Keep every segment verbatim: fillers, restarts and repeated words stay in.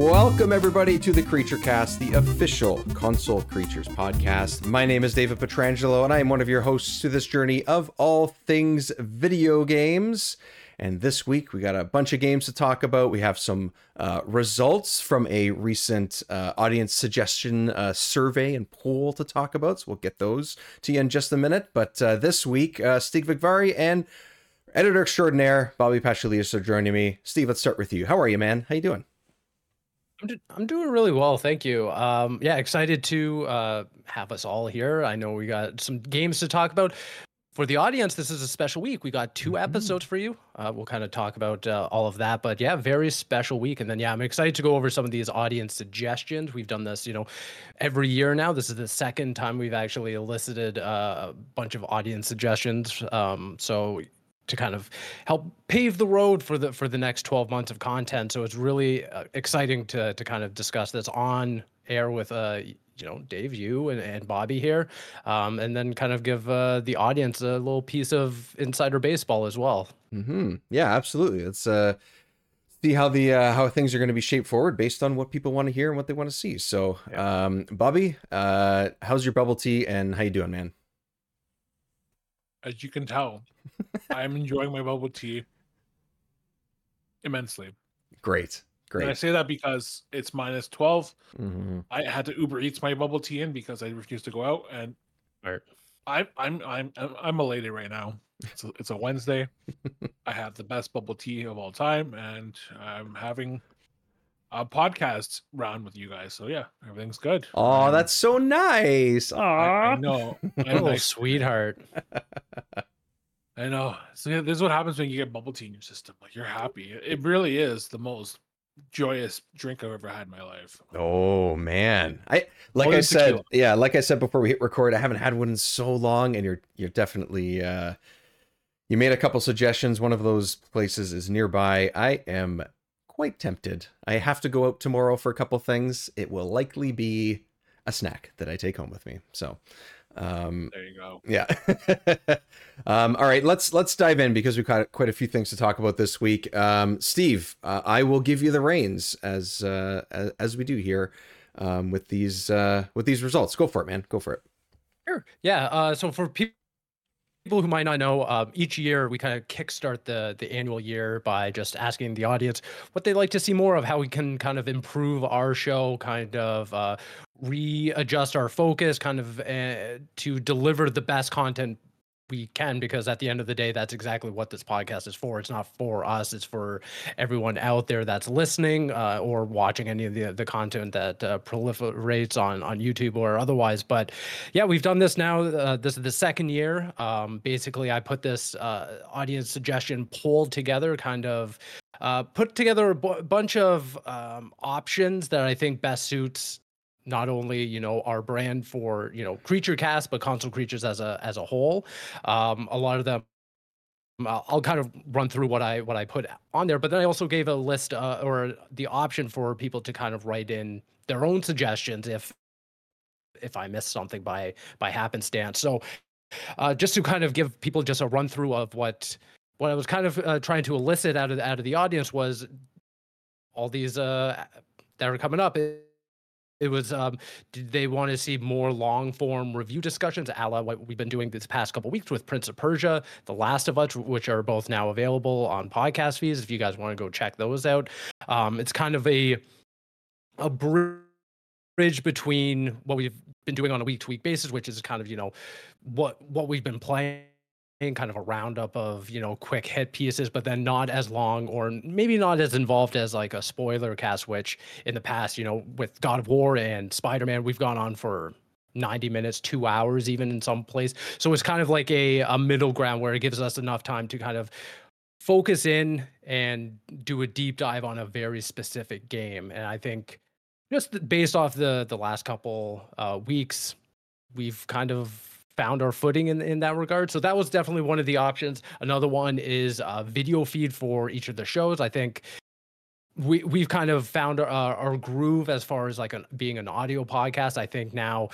Welcome everybody to the Creature Cast, the official Console Creatures podcast. My name is David Petrangelo, and I am one of your hosts to this journey of all things video games. And this week we got a bunch of games to talk about. We have some uh, results from a recent uh, audience suggestion uh, survey and poll to talk about. So we'll get those to you in just a minute. But uh, this week, uh, Steve Vigvari and editor extraordinaire Bobby Patchoulias are joining me. Steve, let's start with you. How are you, man? How you doing? I'm doing really well, thank you. Um, yeah, excited to uh, have us all here. I know we got some games to talk about. For the audience, this is a special week. We got two episodes for you. Uh, we'll kind of talk about uh, all of that, but yeah, very special week. And then, yeah, I'm excited to go over some of these audience suggestions. We've done this, you know, every year now. This is the second time we've actually elicited uh, a bunch of audience suggestions. Um, so to kind of help pave the road for the for the next twelve months of content. So it's really uh, exciting to to kind of discuss this on air with, uh, you know, Dave, you and, and Bobby here, um, and then kind of give uh, the audience a little piece of insider baseball as well. Mm-hmm. Yeah, absolutely. Let's uh, see how the uh, how things are going to be shaped forward based on what people want to hear and what they want to see. So, yeah. um, Bobby, uh, how's your bubble tea and how you doing, man? As you can tell, I'm enjoying my bubble tea immensely. Great, great. And I say that because it's minus twelve. Mm-hmm. I had to Uber Eats my bubble tea in because I refused to go out, and right. I, I'm I'm I'm I'm elated right now. It's a, it's a Wednesday. I have the best bubble tea of all time, and I'm having a podcast round with you guys, so yeah, everything's good. Oh, that's so nice. Aww. I, I know. I'm a little sweetheart. I know. So yeah, this is what happens when you get bubble tea in your system. Like, you're happy. It really is the most joyous drink I've ever had in my life. Oh man. I like I said, tequila. Yeah, like I said before we hit record, I haven't had one in so long, and you're you're definitely uh you made a couple suggestions. One of those places is nearby. I am quite tempted. I have to go out tomorrow for a couple things. It will likely be a snack that I take home with me. So, um, there you go. Yeah. um, all right, let's, let's dive in because we've got quite a few things to talk about this week. Um, Steve, uh, I will give you the reins as, uh, as, as we do here, um, with these, uh, with these results. Go for it, man. Go for it. Sure. Yeah. Uh, so for people, People who might not know, um, each year we kind of kickstart the the annual year by just asking the audience what they'd like to see more of, how we can kind of improve our show, kind of uh, readjust our focus, kind of uh, to deliver the best content we can, because at the end of the day, that's exactly what this podcast is for. It's not for us. It's for everyone out there that's listening uh, or watching any of the the content that uh, proliferates on, on YouTube or otherwise. But yeah, we've done this now. Uh, this is the second year. Um, basically, I put this uh, audience suggestion poll together, kind of uh, put together a b- bunch of um, options that I think best suits not only, you know, our brand for, you know, Creature Cast, but Console Creatures as a as a whole. Um, a lot of them, I'll kind of run through what I what I put on there, but then I also gave a list uh, or the option for people to kind of write in their own suggestions if if I missed something by by happenstance. So uh, just to kind of give people just a run through of what what I was kind of uh, trying to elicit out of out of the audience was all these uh, that are coming up. It, It was, um, did they want to see more long-form review discussions, a la what we've been doing this past couple of weeks with Prince of Persia, The Last of Us, which are both now available on podcast feeds, if you guys want to go check those out. Um, it's kind of a a bridge between what we've been doing on a week-to-week basis, which is kind of, you know, what what we've been playing, kind of a roundup of, you know, quick hit pieces, but then not as long or maybe not as involved as like a spoiler cast, which in the past, you know, with God of War and Spider-Man, we've gone on for ninety minutes, two hours, even in some place. So it's kind of like a, a middle ground where it gives us enough time to kind of focus in and do a deep dive on a very specific game. And I think just based off the, the last couple uh, weeks, we've kind of found our footing in, in that regard. So that was definitely one of the options. Another one is a video feed for each of the shows. I think we, we've kind of found our, our groove as far as like a, being an audio podcast. I think now,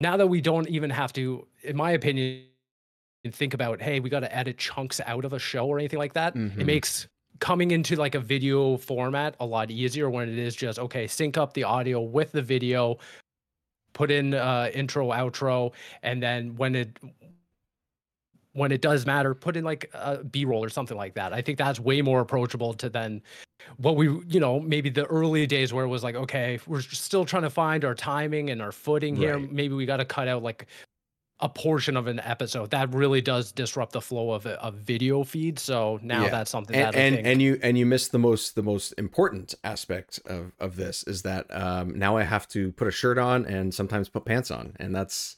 now that we don't even have to, in my opinion, think about, hey, we got to edit chunks out of a show or anything like that. Mm-hmm. It makes coming into like a video format a lot easier when it is just, okay, sync up the audio with the video, put in uh intro, outro, and then when it when it does matter, put in like a B-roll or something like that. I think that's way more approachable to then what we, you know, maybe the early days where it was like, okay, we're still trying to find our timing and our footing here. Right. Maybe we got to cut out like a portion of an episode. That really does disrupt the flow of a, a video feed. So now yeah. that's something and, that I and, think. and you and you missed the most the most important aspect of of this is that um, now I have to put a shirt on and sometimes put pants on, and that's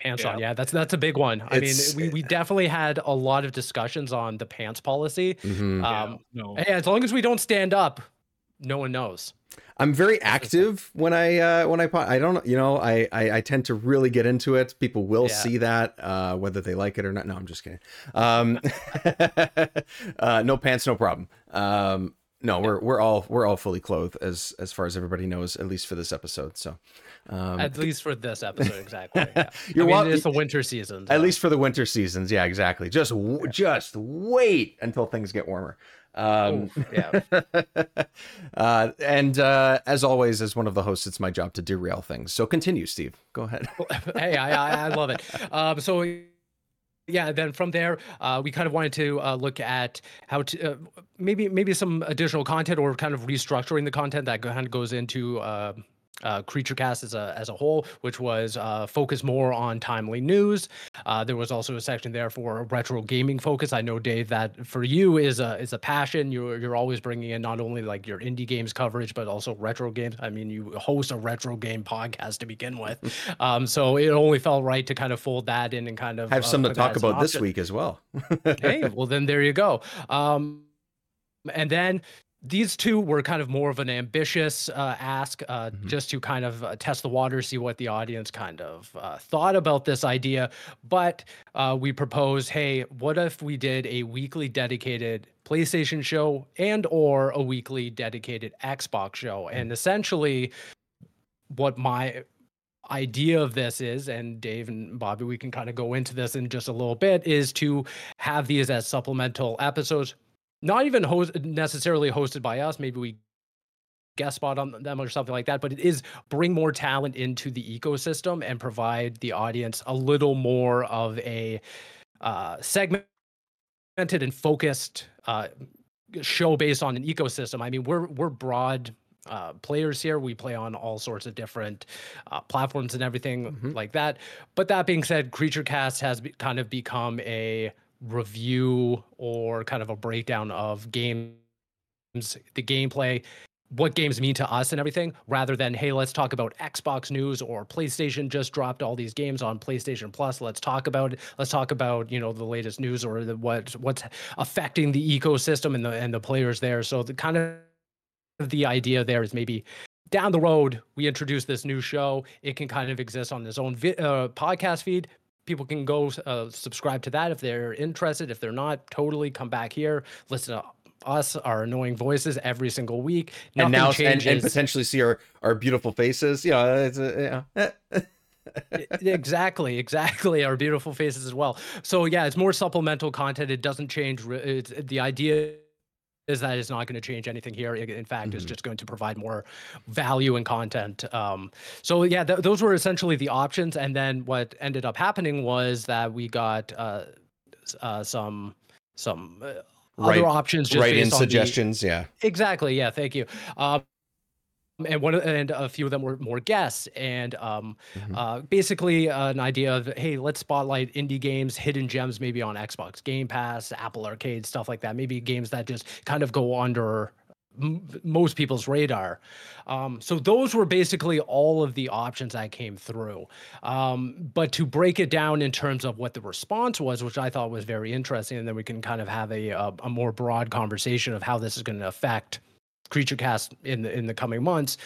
pants yeah. on. Yeah, that's that's a big one. It's, I mean, we, we definitely had a lot of discussions on the pants policy. Mm-hmm. Um, yeah, no. And as long as we don't stand up, no one knows. I'm very active when I uh, when I I don't you know I, I I tend to really get into it. People will yeah. see that uh, whether they like it or not. No, I'm just kidding. Um, uh, no pants, no problem. Um, no, we're we're all we're all fully clothed as as far as everybody knows, at least for this episode. So um, at least for this episode, exactly. Yeah. You're I mean, wel- it's the winter season. So. At least for the winter seasons, yeah, exactly. Just w- just wait until things get warmer. Um, oh, yeah. uh, and uh, as always, as one of the hosts, it's my job to derail things. So continue, Steve. Go ahead. Hey, I, I love it. Um, so yeah, then from there, uh, we kind of wanted to uh, look at how to uh, maybe maybe some additional content or kind of restructuring the content that kind of goes into. Uh, Uh, Creature Cast as a as a whole, which was uh, focused more on timely news. Uh, there was also a section there for retro gaming focus. I know, Dave, that for you is a is a passion. You're you're always bringing in not only like your indie games coverage, but also retro games. I mean, you host a retro game podcast to begin with, um, so it only felt right to kind of fold that in and kind of have uh, something to talk about this week as well. Hey, well then there you go. Um, and then. These two were kind of more of an ambitious uh, ask uh, mm-hmm. just to kind of uh, test the water, see what the audience kind of uh, thought about this idea. But uh, we proposed, hey, what if we did a weekly dedicated PlayStation show and or a weekly dedicated Xbox show? Mm-hmm. And essentially what my idea of this is, and Dave and Bobby, we can kind of go into this in just a little bit, is to have these as supplemental episodes. Not even host, necessarily hosted by us. Maybe we guest spot on them or something like that. But it is bring more talent into the ecosystem and provide the audience a little more of a uh, segmented and focused uh, show based on an ecosystem. I mean, we're we're broad uh, players here. We play on all sorts of different uh, platforms and everything mm-hmm. like that. But that being said, Creature Cast has be, kind of become a review or kind of a breakdown of games, the gameplay, what games mean to us and everything, rather than, hey, let's talk about Xbox news or PlayStation just dropped all these games on PlayStation Plus. Let's talk about it. Let's talk about, you know, the latest news or the, what what's affecting the ecosystem and the and the players there. So the kind of the idea there is maybe down the road, we introduce this new show. It can kind of exist on its own vi- uh, podcast feed. People can go uh, subscribe to that if they're interested. If they're not, totally come back here, listen to us, our annoying voices every single week. Nothing and now, and, and potentially see our, our beautiful faces. Yeah, it's a, yeah. exactly, exactly. Our beautiful faces as well. So yeah, it's more supplemental content. It doesn't change. It's, the idea is that it's not going to change anything here. In fact, mm-hmm. it's just going to provide more value and content. Um, so yeah, th- those were essentially the options. And then what ended up happening was that we got uh, uh, some some uh, right. other options. Just right in suggestions, the... yeah. Exactly, yeah, thank you. Um, and one and a few of them were more guests. And um, mm-hmm. uh, basically uh, an idea of, hey, let's spotlight indie games, hidden gems, maybe on Xbox Game Pass, Apple Arcade, stuff like that. Maybe games that just kind of go under m- most people's radar. Um, so those were basically all of the options that came through. Um, but to break it down in terms of what the response was, which I thought was very interesting, and then we can kind of have a, a, a more broad conversation of how this is going to affect Creature Cast in the in the coming months.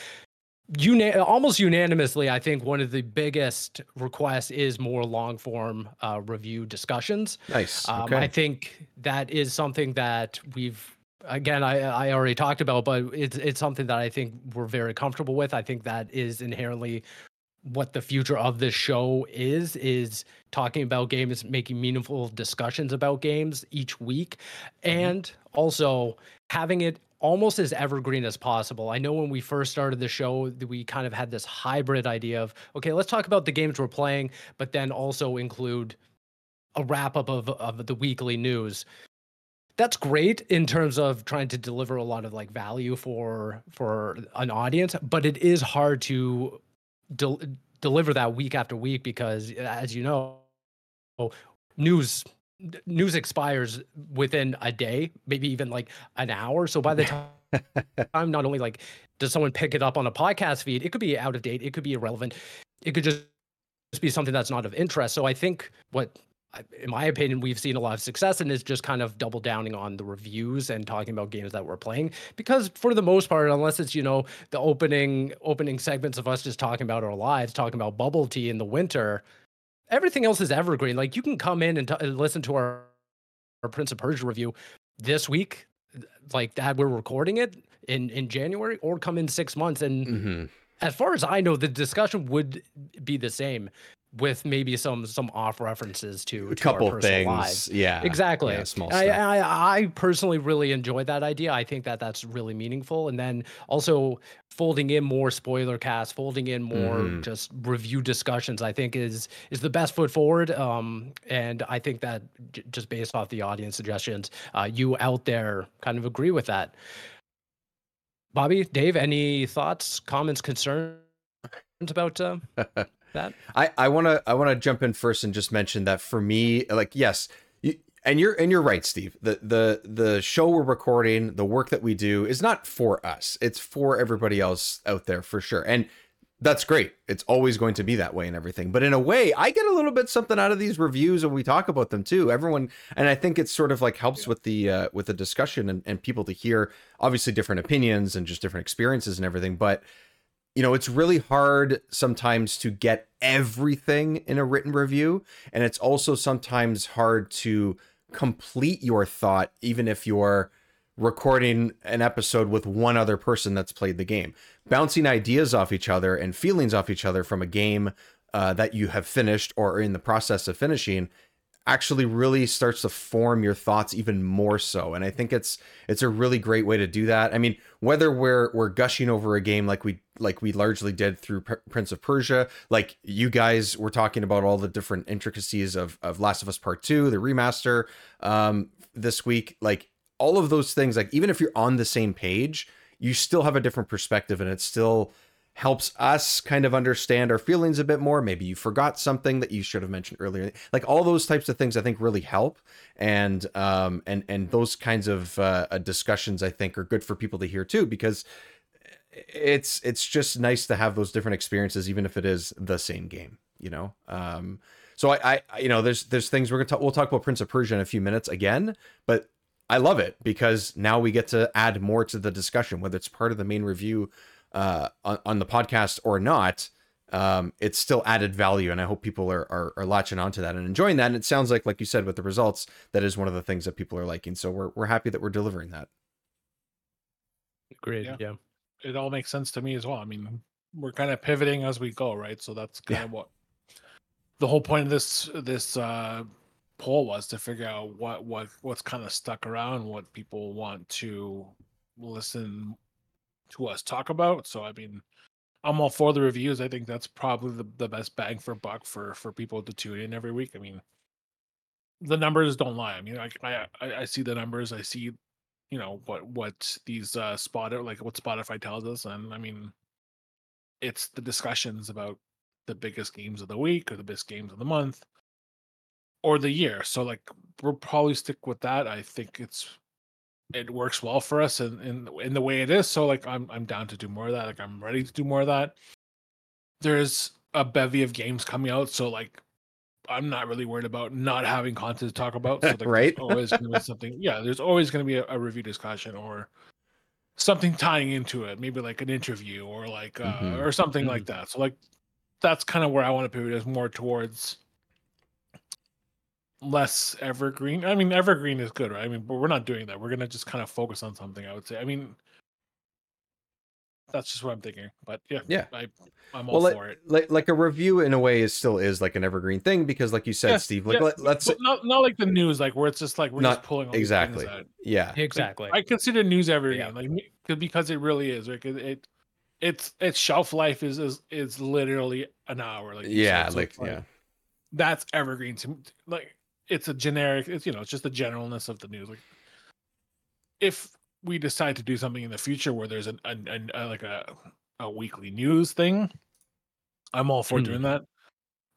Una- almost unanimously, I think one of the biggest requests is more long form uh, review discussions. Nice. Um, okay. I think that is something that we've, again, I, I already talked about, but it's, it's something that I think we're very comfortable with. I think that is inherently what the future of this show is, is talking about games, making meaningful discussions about games each week, mm-hmm. and also having it almost as evergreen as possible. I know when we first started the show, we kind of had this hybrid idea of, okay, let's talk about the games we're playing, but then also include a wrap-up of, of the weekly news. That's great in terms of trying to deliver a lot of like value for for an audience, but it is hard to del- deliver that week after week because, as you know, news... news expires within a day, maybe even like an hour. So by the time I'm not only like, does someone pick it up on a podcast feed? It could be out of date. It could be irrelevant. It could just be something that's not of interest. So I think what, in my opinion, we've seen a lot of success in is just kind of double downing on the reviews and talking about games that we're playing, because for the most part, unless it's, you know, the opening, opening segments of us just talking about our lives, talking about bubble tea in the winter, everything else is evergreen. Like, you can come in and, t- and listen to our, our Prince of Persia review this week, like that we're recording it in, in January, or come in six months. And mm-hmm. as far as I know, the discussion would be the same with maybe some some off references to, to a couple our things. Lives. Yeah, exactly. Yeah, small stuff. I, I, I personally really enjoyed that idea. I think that that's really meaningful. And then also folding in more spoiler casts, folding in more mm. just review discussions, I think is is the best foot forward. Um, and I think that j- just based off the audience suggestions, uh, you out there kind of agree with that. Bobby, Dave, any thoughts, comments, concerns about uh, that? I, I want to I want to jump in first and just mention that for me, like, yes, you, and you're and you're right, Steve. The the the show we're recording, the work that we do is not for us. It's for everybody else out there for sure. And that's great. It's always going to be that way and everything. But in a way, I get a little bit something out of these reviews when we talk about them too. Everyone, and I think it sort of like helps yeah. with the uh, with the discussion and, and people to hear obviously different opinions and just different experiences and everything. But you know, it's really hard sometimes to get everything in a written review. And it's also sometimes hard to complete your thought, even if you're recording an episode with one other person that's played the game. Bouncing ideas off each other and feelings off each other from a game uh, that you have finished or are in the process of finishing actually really starts to form your thoughts even more so. And I think it's it's a really great way to do that. I mean, whether we're we're gushing over a game like we like we largely did through P- Prince of Persia, like you guys were talking about all the different intricacies of, of Last of Us Part Two, the remaster um, this week, like all of those things, like even if you're on the same page, you still have a different perspective and it still helps us kind of understand our feelings a bit more. Maybe you forgot something that you should have mentioned earlier. Like all those types of things, I think really help. And um, and and those kinds of uh, discussions, I think, are good for people to hear too, because it's it's just nice to have those different experiences, even if it is the same game, you know. Um, so I, I, you know, there's there's things we're gonna talk. We'll talk about Prince of Persia in a few minutes again, but I love it because now we get to add more to the discussion, whether it's part of the main review uh on, on the podcast or not. Um it's still added value, and I hope people are, are are latching onto that and enjoying that. And it sounds like like you said with the results, that is one of the things that people are liking, so we're we're happy that we're delivering that. Great. Yeah, yeah. It all makes sense to me as well. I mean, we're kind of pivoting as we go, right? So that's kind yeah. of what the whole point of this this uh poll was, to figure out what what what's kind of stuck around, what people want to listen to us talk about. So I mean, I'm all for the reviews. I think that's probably the, the best bang for buck for for people to tune in every week. I mean, the numbers don't lie. I mean, I I, I see the numbers. I see, you know, what what these uh Spotify, like what Spotify tells us, and I mean, it's the discussions about the biggest games of the week or the best games of the month or the year. So like, we'll probably stick with that. I think it's it works well for us and in, in, in the way it is. So like, I'm, I'm down to do more of that. Like, I'm ready to do more of that. There's a bevy of games coming out. So like, I'm not really worried about not having content to talk about. So like, right. There's always going to be something. Yeah. There's always going to be a, a review discussion or something tying into it, maybe like an interview or like uh, mm-hmm. or something mm-hmm. like that. So like that's kind of where I want to pivot, is more towards less evergreen. I mean, evergreen is good, right? I mean, but we're not doing that. We're gonna just kind of focus on something, I would say. I mean, that's just what I'm thinking. But yeah, yeah, I, I'm all well, for like, it. Like, like a review in a way is still is like an evergreen thing, because like you said, yeah, Steve, like yeah. let, let's but not not like the news, like where it's just like we're not, just pulling all exactly. Things out. Yeah, exactly. Like, I consider news evergreen, yeah. like because it really is. Like it, it it's its shelf life is is is literally an hour. Like yeah, like so yeah, that's evergreen to like. It's a generic, it's, you know, it's just the generalness of the news. Like, if we decide to do something in the future where there's an, an, an a, like a, a weekly news thing, I'm all for mm. doing that.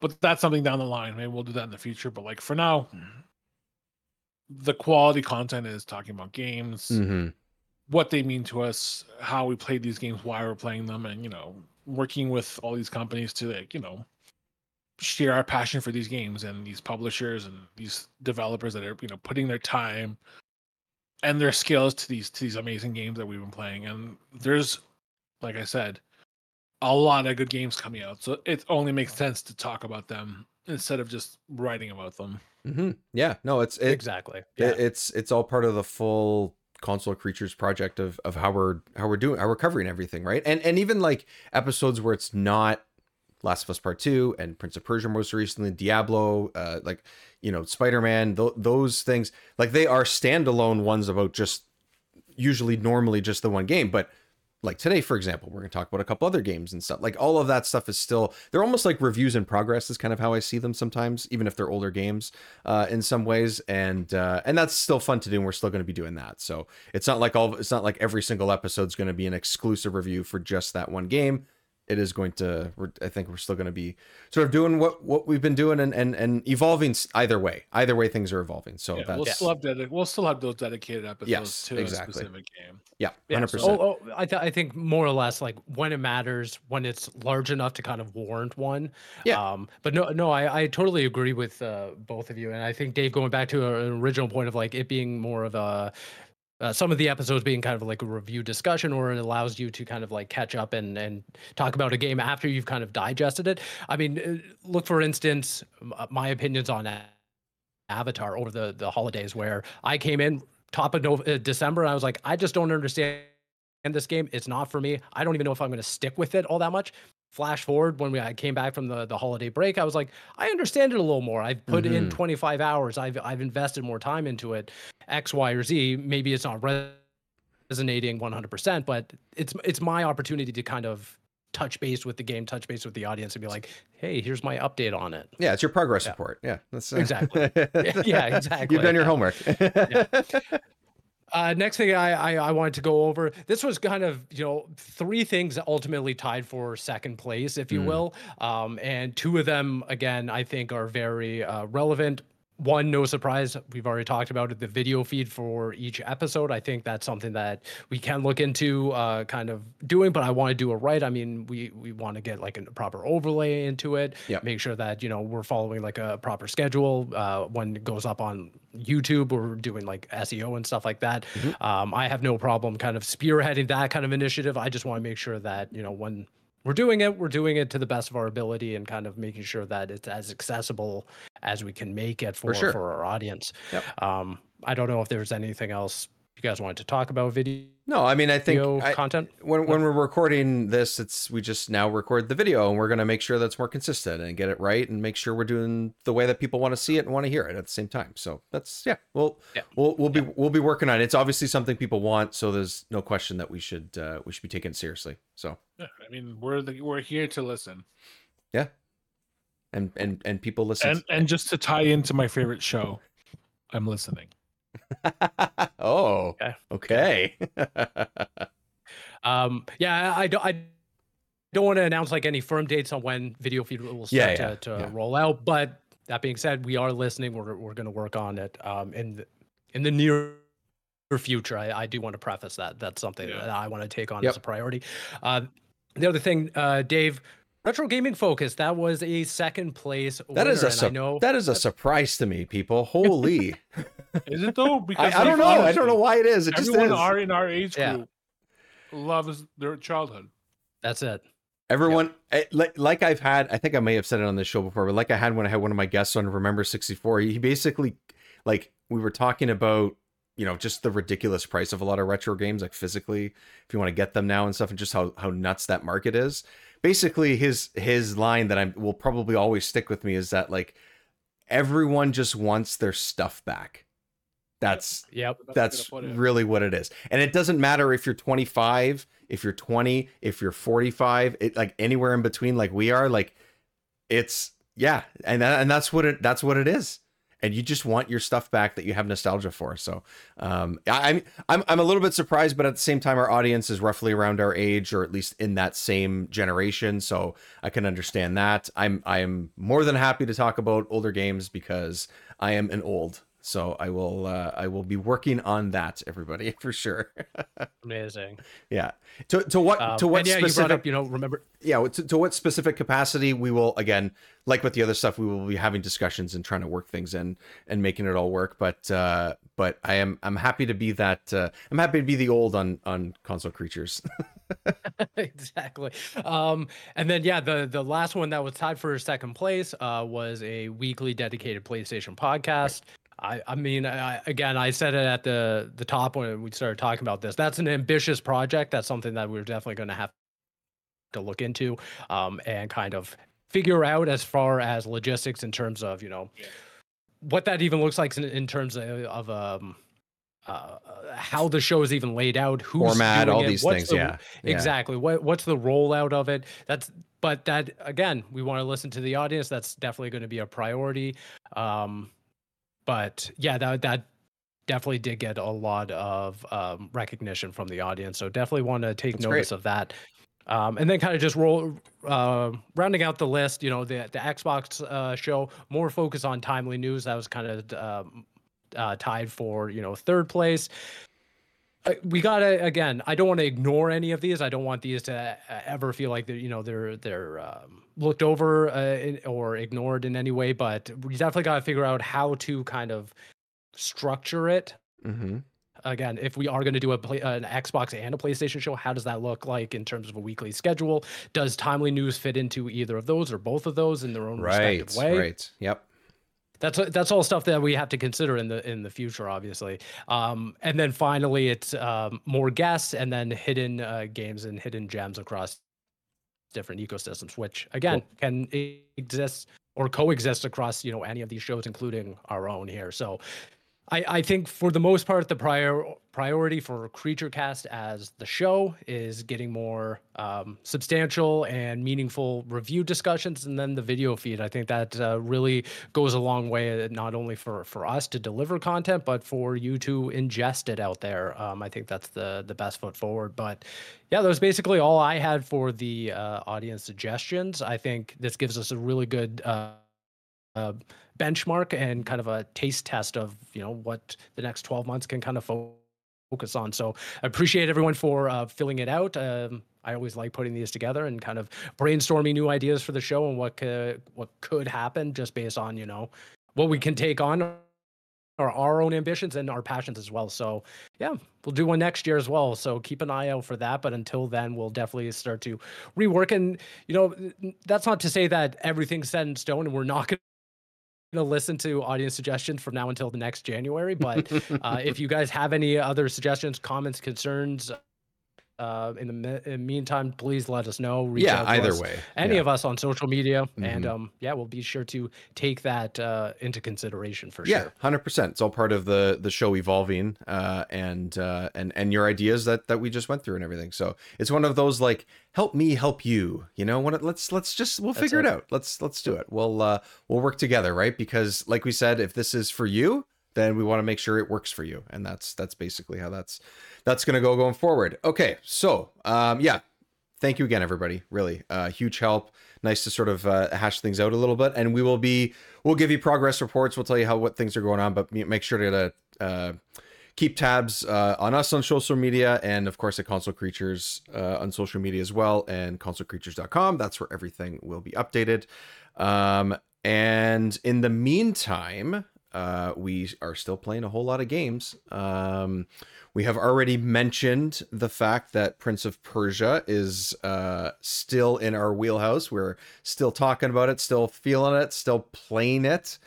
But that's something down the line. Maybe we'll do that in the future. But like for now, the quality content is talking about games, mm-hmm. what they mean to us, how we played these games, why we're playing them, and you know, working with all these companies to like, you know, share our passion for these games and these publishers and these developers that are, you know, putting their time and their skills to these to these amazing games that we've been playing. And there's, like I said, a lot of good games coming out, so it only makes sense to talk about them instead of just writing about them. Mm-hmm. Yeah, no, it's it, exactly yeah. it, it's it's all part of the full Console Creatures project of of how we're how we're doing how we're covering everything, right? And and even like episodes where it's not Last of Us Part Two and Prince of Persia most recently, Diablo, uh, like, you know, Spider-Man, th- those things, like they are standalone ones about just usually normally just the one game. But like today, for example, we're going to talk about a couple other games and stuff. Like all of that stuff is still, they're almost like reviews in progress is kind of how I see them sometimes, even if they're older games uh, in some ways. And uh, and that's still fun to do. And we're still going to be doing that. So it's not like all, it's not like every single episode is going to be an exclusive review for just that one game. It is going to, we're, I think we're still going to be sort of doing what, what we've been doing and, and, and evolving either way. Either way, things are evolving. So yeah, that's, we'll, still have dedic- we'll still have those dedicated episodes yes, to exactly. a specific game. Yeah, yeah one hundred percent. So, oh, oh, I, th- I think more or less like when it matters, when it's large enough to kind of warrant one. Yeah. Um, but no, no, I, I totally agree with uh, both of you. And I think, Dave, going back to an original point of like it being more of a, Uh, some of the episodes being kind of like a review discussion, or it allows you to kind of like catch up and, and talk about a game after you've kind of digested it. I mean, look, for instance, my opinions on Avatar over the, the holidays, where I came in top of November, December, and I was like, I just don't understand this game. It's not for me. I don't even know if I'm going to stick with it all that much. Flash forward when we I came back from the, the holiday break, I was like, I understand it a little more. I've put mm-hmm. in twenty-five hours. I've I've invested more time into it. X, Y, or Z. Maybe it's not resonating one hundred percent, but it's it's my opportunity to kind of touch base with the game, touch base with the audience, and be like, hey, here's my update on it. Yeah, it's your progress yeah. report. Yeah, that's uh... exactly. Yeah, exactly. You've done your homework. Yeah. Uh, next thing I, I, I wanted to go over, this was kind of, you know, three things ultimately tied for second place, if you mm. will. Um, and two of them, again, I think are very uh, relevant. One, no surprise, we've already talked about it, the video feed for each episode. I think that's something that we can look into uh, kind of doing, but I want to do it right. I mean, we we want to get like a proper overlay into it, yep. make sure that, you know, we're following like a proper schedule. Uh, when it goes up on YouTube, we're doing like S E O and stuff like that. Mm-hmm. Um, I have no problem kind of spearheading that kind of initiative. I just want to make sure that, you know, when we're doing it, we're doing it to the best of our ability and kind of making sure that it's as accessible as we can make it for, for, sure. for our audience. Yep. Um, I don't know if there's anything else you guys wanted to talk about video. No, I mean, I think I, content when, when we're recording this, it's, we just now record the video and we're going to make sure that's more consistent and get it right and make sure we're doing the way that people want to see it and want to hear it at the same time. So that's, yeah, we'll, yeah. we'll, we'll be, yeah. we'll be working on it. It's obviously something people want. So there's no question that we should, uh, we should be taken seriously. So, yeah, I mean, we're the, we're here to listen. Yeah. And, and, and people listen. And, to- and just to tie into my favorite show, I'm listening. Oh, okay. okay. um, yeah, I don't, I don't want to announce like any firm dates on when video feed will start yeah, yeah, to, to yeah. roll out. But that being said, we are listening. We're we're going to work on it um, in the, in the near future. I, I do want to preface that. That's something yeah. that I want to take on yep. as a priority. Uh, the other thing, uh, Dave. Retro Gaming Focus, that was a second place winner, that is a su- I know that is a surprise to me, people. Holy. Is it though? Because I, I don't know. I don't know why it is. It just is. Everyone are in our age group. Yeah. loves their childhood. That's it. Everyone, yeah. like like I've had, I think I may have said it on this show before, but like I had when I had one of my guests on Remember sixty-four, he basically, like, we were talking about, you know, just the ridiculous price of a lot of retro games, like physically, if you want to get them now and stuff, and just how, how nuts that market is. Basically, his his line that I will probably always stick with me is that, like, everyone just wants their stuff back. That's yep. that's, that's really what it is. And it doesn't matter if you're twenty-five, if you're twenty, if you're forty-five, it, like anywhere in between, like we are, like it's yeah. And that, and that's what it that's what it is. And you just want your stuff back that you have nostalgia for. So um, I, I'm I'm I'm a little bit surprised, but at the same time, our audience is roughly around our age, or at least in that same generation. So I can understand that. I'm I'm more than happy to talk about older games because I am an old. So I will uh, I will be working on that, everybody, for sure. Amazing. Yeah. To to what um, to what yeah, specific you, brought up, you know remember yeah to, to what specific capacity we will, again, like with the other stuff, we will be having discussions and trying to work things in and making it all work. But uh, but I am I'm happy to be that uh, I'm happy to be the old on on Console Creatures. Exactly. Um, and then yeah, the the last one that was tied for second place uh, was a weekly dedicated PlayStation podcast. Right. I, I mean, I, again, I said it at the, the top when we started talking about this. That's an ambitious project. That's something that we're definitely going to have to look into um, and kind of figure out as far as logistics in terms of, you know, yeah. what that even looks like in, in terms of, of um, uh, how the show is even laid out, who's format, all it, these things. The, yeah. yeah, exactly. What what's the rollout of it? That's but that again, we want to listen to the audience. That's definitely going to be a priority. Um, But yeah, that that definitely did get a lot of um, recognition from the audience. So definitely want to take That's notice great. Of that. Um, and then kind of just roll uh, rounding out the list, you know, the the Xbox uh, show, more focus on timely news. That was kind of um, uh, tied for, you know, third place. We gotta, again, I don't want to ignore any of these. I don't want these to ever feel like they're, you know, they're they're um, looked over uh, in, or ignored in any way. But we definitely gotta figure out how to kind of structure it. Mm-hmm. Again, if we are going to do a play, an Xbox and a PlayStation show, how does that look like in terms of a weekly schedule? Does timely news fit into either of those or both of those in their own right, respective way? Right. Right. Yep. That's that's all stuff that we have to consider in the in the future, obviously. Um, and then finally, it's um, more guests and then hidden uh, games and hidden gems across different ecosystems, which again cool. can exist or coexist across, you know, any of these shows, including our own here. So, I, I think for the most part, the prior priority for Creature Cast as the show is getting more um, substantial and meaningful review discussions, and then the video feed. I think that uh, really goes a long way, not only for, for us to deliver content, but for you to ingest it out there. Um, I think that's the the best foot forward. But yeah, that was basically all I had for the uh, audience suggestions. I think this gives us a really good Uh, uh, benchmark and kind of a taste test of, you know, what the next twelve months can kind of focus on. So I appreciate everyone for uh, filling it out. Um, I always like putting these together and kind of brainstorming new ideas for the show and what could, what could happen just based on, you know, what we can take on our, our own ambitions and our passions as well. So yeah, we'll do one next year as well. So keep an eye out for that. But until then, we'll definitely start to rework. And, you know, that's not to say that everything's set in stone and we're not going to to listen to audience suggestions from now until the next January. But uh, if you guys have any other suggestions, comments, concerns, uh, in the me- in the meantime, please let us know. Reach yeah, out to either us, way. Any yeah. of us on social media. Mm-hmm. And um, yeah, we'll be sure to take that uh, into consideration for yeah, sure. Yeah, one hundred percent. It's all part of the the show evolving uh, and, uh, and and your ideas that, that we just went through and everything. So it's one of those like, help me help you, you know, what let's let's just we'll That's figure it. it out. Let's let's do it. We'll uh, we'll work together, right? Because like we said, if this is for you, then we want to make sure it works for you. And that's that's basically how that's that's going to go going forward. OK, so, um, yeah, thank you again, everybody. Really uh, huge help. Nice to sort of uh, hash things out a little bit. And we will be we'll give you progress reports. We'll tell you how what things are going on. But make sure to uh, keep tabs uh, on us on social media. And of course, at Console Creatures uh, on social media as well. And console creatures dot com. That's where everything will be updated. Um, and in the meantime, uh, we are still playing a whole lot of games. Um, we have already mentioned the fact that Prince of Persia is uh, still in our wheelhouse. We're still talking about it, still feeling it, still playing it.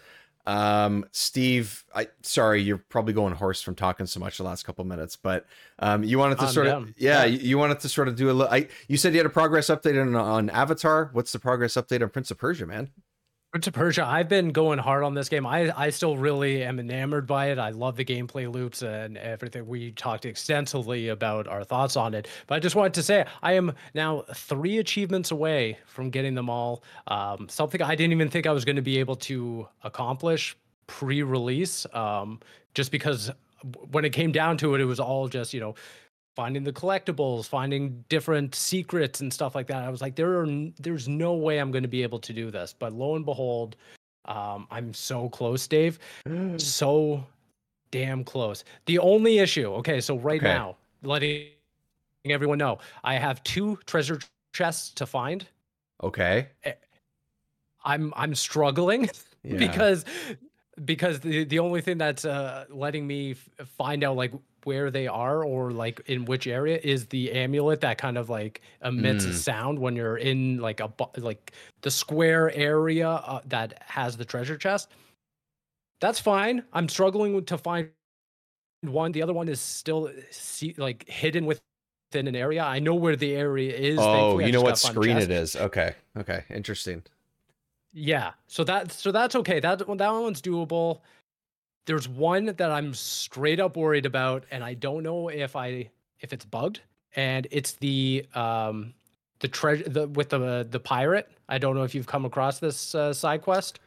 Um, Steve, I sorry, you're probably going hoarse from talking so much the last couple minutes, but um, you wanted to I'm sort down. of, yeah, yeah, you wanted to sort of do a little, I, you said you had a progress update on, on Avatar. What's the progress update on Prince of Persia, man? Prince of Persia, I've been going hard on this game. I, I still really am enamored by it. I love the gameplay loops and everything. We talked extensively about our thoughts on it, but I just wanted to say I am now three achievements away from getting them all. Um, something I didn't even think I was going to be able to accomplish pre-release, um, just because when it came down to it, it was all just, you know, finding the collectibles, finding different secrets and stuff like that. I was like, there are, there's no way I'm going to be able to do this. But lo and behold, um, I'm so close, Dave. So damn close. The only issue, okay, so right okay. now, letting everyone know, I have two treasure chests to find. Okay. I'm I'm struggling yeah. because because the, the only thing that's uh, letting me f- find out, like, where they are or like in which area is the amulet that kind of like emits mm. a sound when you're in like a like the square area uh, that has the treasure chest. That's fine. I'm struggling to find one. The other one is still see, like hidden within an area. I know where the area is. Oh, you know what screen it is. Okay. Okay. Interesting. Yeah. So that so that's okay. That that one's doable. There's one that I'm straight up worried about, and I don't know if I if it's bugged. And it's the um the treasure the, with the the pirate. I don't know if you've come across this uh, side quest.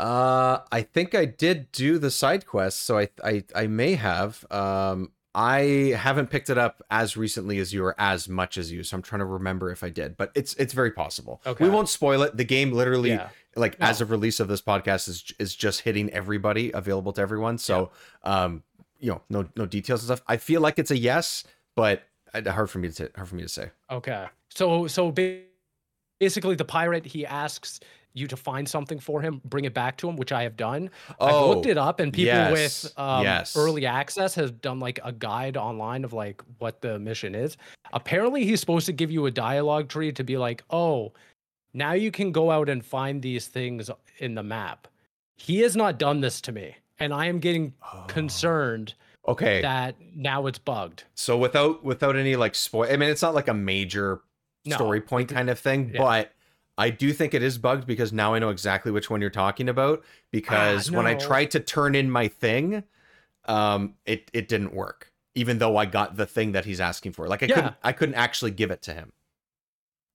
Uh, I think I did do the side quest, so I I I may have. Um, I haven't picked it up as recently as you or as much as you, so I'm trying to remember if I did. But it's it's very possible. Okay. We won't spoil it. The game literally. Yeah. Like no. as of release of this podcast is is just hitting everybody, available to everyone. So, yeah. um, you know, no no details and stuff. I feel like it's a yes, but hard for me to hard for me to say. Okay, so so basically, the pirate, he asks you to find something for him, bring it back to him, which I have done. Oh, I've looked it up, and people yes, with um, yes. early access have done like a guide online of like what the mission is. Apparently, he's supposed to give you a dialogue tree to be like, oh. Now you can go out and find these things in the map. He has not done this to me, and I am getting oh. concerned okay. that now it's bugged. So without without any like spoil, I mean, it's not like a major no. story point kind of thing, yeah. but I do think it is bugged because now I know exactly which one you're talking about, because ah, no. when I tried to turn in my thing, um, it, it didn't work, even though I got the thing that he's asking for. Like I yeah. couldn't I couldn't actually give it to him.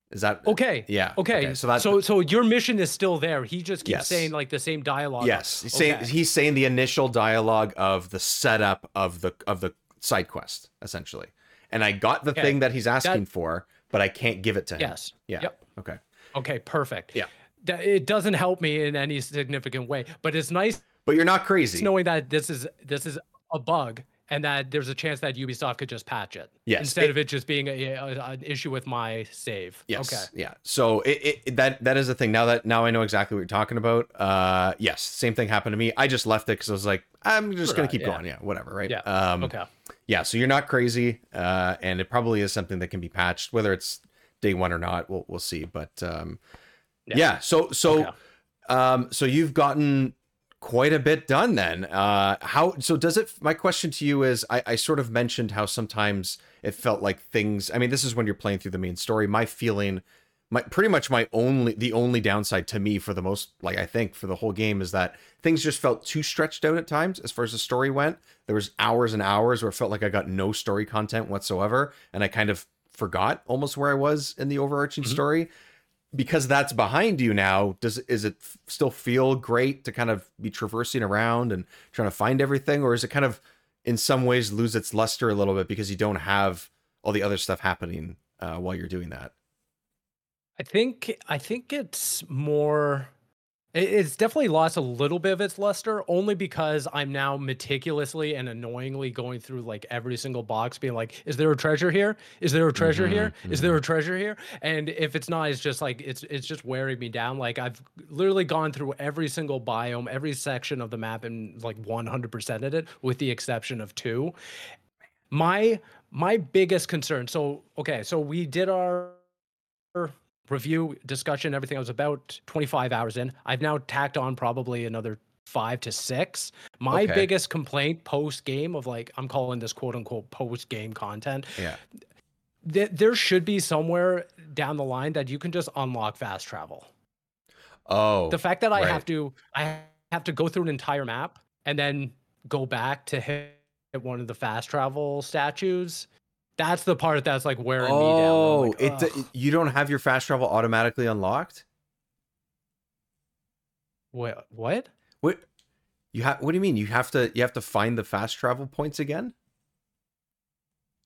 Is that okay? Yeah. Okay. okay. So that's so so your mission is still there. He just keeps yes. saying like the same dialogue. Yes. He's okay. saying he's saying the initial dialogue of the setup of the of the side quest, essentially. And I got the okay. thing that he's asking that, for, but I can't give it to him. Yes. Yeah. Yep. Okay. Okay, perfect. Yeah. That, it doesn't help me in any significant way, but it's nice. But you're not crazy. Knowing that this is this is a bug. And that there's a chance that Ubisoft could just patch it yes. instead it, of it just being a, a, an issue with my save. Yes. Okay. Yeah. So it, it that that is the thing. Now that now I know exactly what you're talking about. Uh, yes. Same thing happened to me. I just left it because I was like, I'm just sure gonna not. keep yeah. going. Yeah. Whatever. Right. Yeah. Um, okay. Yeah. So you're not crazy, uh, and it probably is something that can be patched, whether it's day one or not. We'll we'll see. But um, yeah. yeah. So so okay. um, so you've gotten. Quite a bit done then. Uh, how so does it? My question to you is I, I sort of mentioned how sometimes it felt like things. I mean, this is when you're playing through the main story. My feeling, my pretty much my only the only downside to me for the most like I think for the whole game is that things just felt too stretched out at times as far as the story went. There was hours and hours where it felt like I got no story content whatsoever. And I kind of forgot almost where I was in the overarching mm-hmm. story. Because that's behind you now, does is it still feel great to kind of be traversing around and trying to find everything? Or is it kind of, in some ways, lose its luster a little bit because you don't have all the other stuff happening uh, while you're doing that? I think I think it's more... It's definitely lost a little bit of its luster, only because I'm now meticulously and annoyingly going through like every single box being like, is there a treasure here? Is there a treasure mm-hmm, here? Mm-hmm. Is there a treasure here? And if it's not, it's just like, it's it's just wearing me down. Like I've literally gone through every single biome, every section of the map and like one hundred percent of it with the exception of two. My, my biggest concern. So, okay. So we did our review, discussion, everything. I was about twenty-five hours in. I've now tacked on probably another five to six. My okay. biggest complaint post-game of like, I'm calling this quote-unquote post-game content. Yeah. Th- there should be somewhere down the line that you can just unlock fast travel. Oh. The fact that I right. have to, I have to go through an entire map and then go back to hit one of the fast travel statues. That's the part that's like wearing oh, me down. Oh, like, it, you don't have your fast travel automatically unlocked? What? What? What? You have? What do you mean? You have to? You have to find the fast travel points again?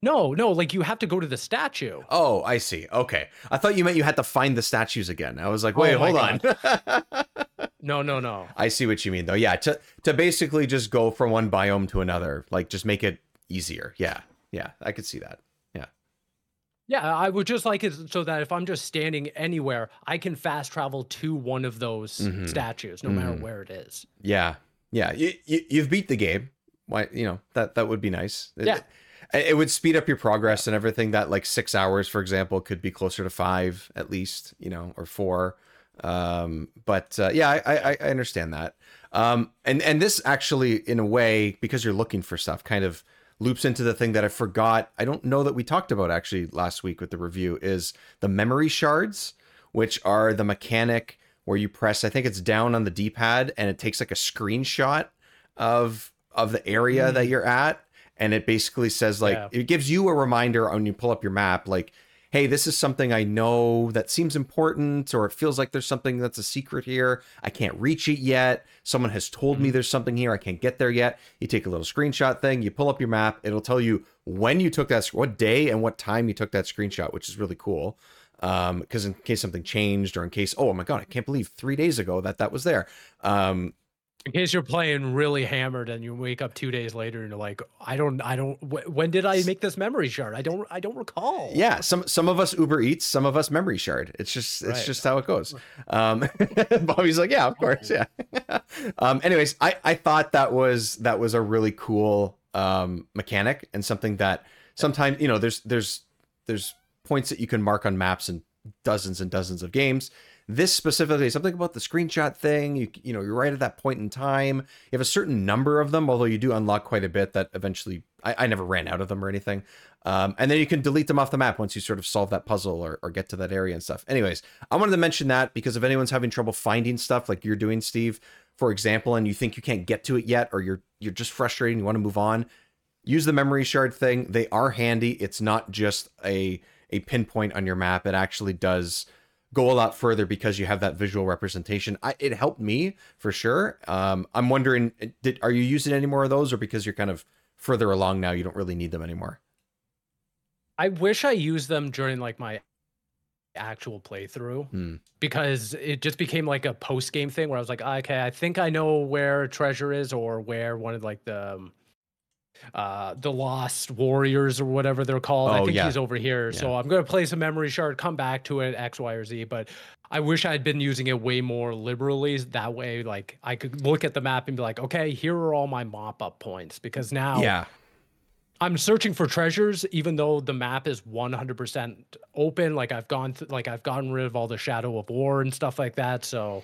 No, no. Like you have to go to the statue. Oh, I see. Okay, I thought you meant you had to find the statues again. I was like, wait, oh, hold on. No, no, no. I see what you mean, though. Yeah, to to basically just go from one biome to another, like just make it easier. Yeah. Yeah, I could see that. Yeah. Yeah, I would just like it so that if I'm just standing anywhere, I can fast travel to one of those mm-hmm. statues, no mm-hmm. matter where it is. Yeah. Yeah. You, you, you've beat the game. Why, you know, that, that would be nice. It, yeah. It, it would speed up your progress and everything. That like six hours, for example, could be closer to five at least, you know, or four. Um, but uh, yeah, I, I, I understand that. Um, and, and this actually, in a way, because you're looking for stuff, kind of loops into the thing that I forgot. I don't know that we talked about actually last week with the review is the memory shards, which are the mechanic where you press, I think it's down on the D-pad and it takes like a screenshot of, of the area mm. that you're at. And it basically says like, yeah. it gives you a reminder when you pull up your map, like, hey, this is something I know that seems important, or it feels like there's something that's a secret here. I can't reach it yet. Someone has told me there's something here. I can't get there yet. You take a little screenshot thing, you pull up your map. It'll tell you when you took that, what day and what time you took that screenshot, which is really cool. Um, because in case something changed or in case, oh my God, I can't believe three days ago that that was there. Um, In case you're playing really hammered and you wake up two days later and you're like, I don't, I don't, wh- when did I make this memory shard? I don't, I don't recall. Yeah. Some, some of us Uber Eats, some of us memory shard. It's just, it's right. just how it goes. Um, Bobby's like, yeah, of course. Yeah. um, anyways, I, I thought that was, that was a really cool um, mechanic and something that sometimes, you know, there's, there's, there's points that you can mark on maps in dozens and dozens of games. This specifically, something about the screenshot thing, you you know, you're right at that point in time. You have a certain number of them, although you do unlock quite a bit that eventually, I, I never ran out of them or anything. Um, and then you can delete them off the map once you sort of solve that puzzle or, or get to that area and stuff. Anyways, I wanted to mention that because if anyone's having trouble finding stuff like you're doing, Steve, for example, and you think you can't get to it yet, or you're you're just frustrated and you want to move on, use the memory shard thing. They are handy. It's not just a a pinpoint on your map. It actually does go a lot further because you have that visual representation. I, it helped me for sure. Um, I'm wondering, did, are you using any more of those, or because you're kind of further along now, you don't really need them anymore? I wish I used them during like my actual playthrough hmm. because it just became like a post game thing where I was like, okay, I think I know where treasure is or where one of like the, uh, the Lost Warriors or whatever they're called. Oh, I think yeah. he's over here. Yeah. So I'm going to play some memory shard, come back to it, X, Y, or Z. But I wish I'd been using it way more liberally. That way, like I could look at the map and be like, okay, here are all my mop up points, because now yeah. I'm searching for treasures, even though the map is one hundred percent open. Like I've gone th- like I've gotten rid of all the Shadow of War and stuff like that. So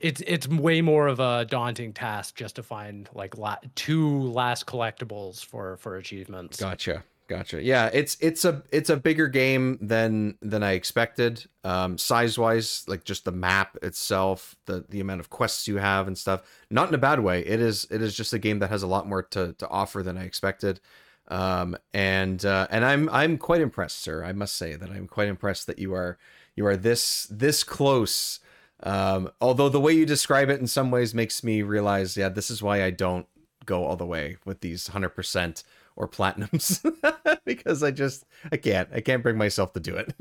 It's it's way more of a daunting task just to find like la- two last collectibles for, for achievements. Gotcha, gotcha. Yeah, it's it's a it's a bigger game than than I expected. Um, size wise, like just the map itself, the the amount of quests you have and stuff. Not in a bad way. It is it is just a game that has a lot more to, to offer than I expected. Um, and uh, and I'm I'm quite impressed, sir. I must say that I'm quite impressed that you are you are this this close. Um, although the way you describe it in some ways makes me realize, yeah, this is why I don't go all the way with these one hundred percent or platinums because I just, I can't, I can't bring myself to do it.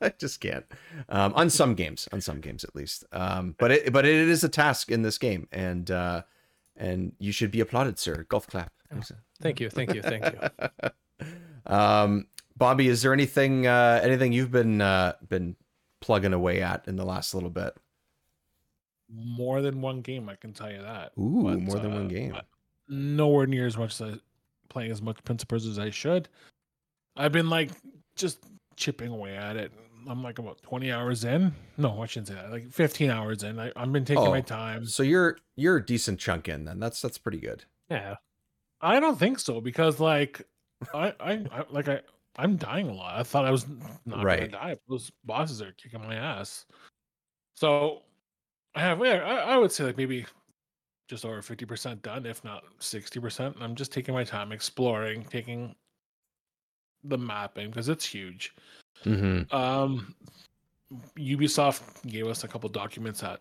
I just can't. Um, on some games, on some games at least. Um, but it, but it is a task in this game, and uh, and you should be applauded, sir. Golf clap. Oh, thank you, thank you, thank you. um, Bobby, is there anything uh, anything you've been uh, been plugging away at in the last little bit? More than one game, I can tell you that. Ooh, but, more than uh, one game. Nowhere near as much as I, playing as much Prince of Persia as I should. I've been like just chipping away at it. I'm like about twenty hours in. No, I shouldn't say that. Like fifteen hours in. I, I've been taking oh, my time. So you're you're a decent chunk in then. That's that's pretty good. Yeah, I don't think so because like I I, I like I I'm dying a lot. I thought I was not right. gonna die. Those bosses are kicking my ass. So. I have, I would say like maybe just over fifty percent done, if not sixty percent. And I'm just taking my time exploring, taking the mapping because it's huge. Mm-hmm. Um, Ubisoft gave us a couple documents at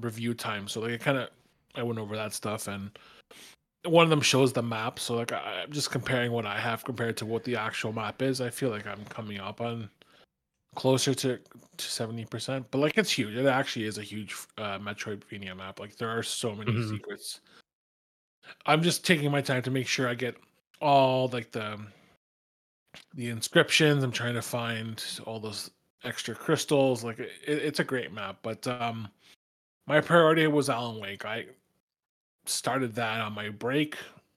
review time. So like I kind of, I went over that stuff and one of them shows the map. So like I, I'm just comparing what I have compared to what the actual map is. I feel like I'm coming up on closer to, to seventy percent, but like it's huge. It actually is a huge uh, Metroidvania map. Like there are so many mm-hmm. secrets. I'm just taking my time to make sure I get all like the the inscriptions. I'm trying to find all those extra crystals. Like it, it's a great map, but um, my priority was Alan Wake. I started that on my break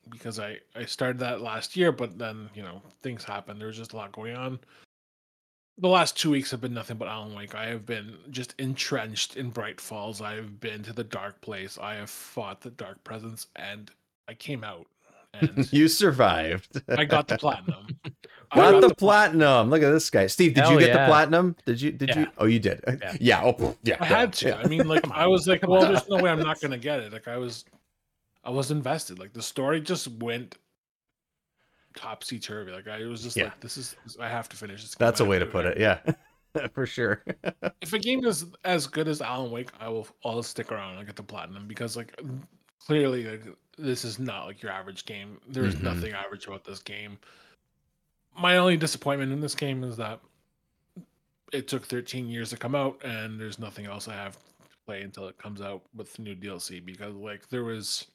because I, I started that last year, but then, you know, things happened. There was just a lot going on. The last two weeks have been nothing but Alan Wake. I have been just entrenched in Bright Falls. I have been to the dark place. I have fought the dark presence, and I came out. And you survived. I got the platinum. I got, got the, the platinum. platinum. Look at this guy, Steve. Did Hell you get yeah. the platinum? Did you? Did yeah. you? Oh, you did. Yeah. yeah. Oh, yeah. I had to. Yeah. I mean, like, I was like, well, there's no way I'm not gonna get it. Like, I was, I was invested. Like, the story just went topsy turvy. Like I was just yeah. like, this is I have to finish this game. That's a way to put it. Yeah, for sure. If a game is as good as Alan Wake, I will. I'll stick around and I'll get the platinum because, like, clearly, like, this is not like your average game. There's mm-hmm. nothing average about this game. My only disappointment in this game is that it took thirteen years to come out, and there's nothing else I have to play until it comes out with new D L C because, like, there was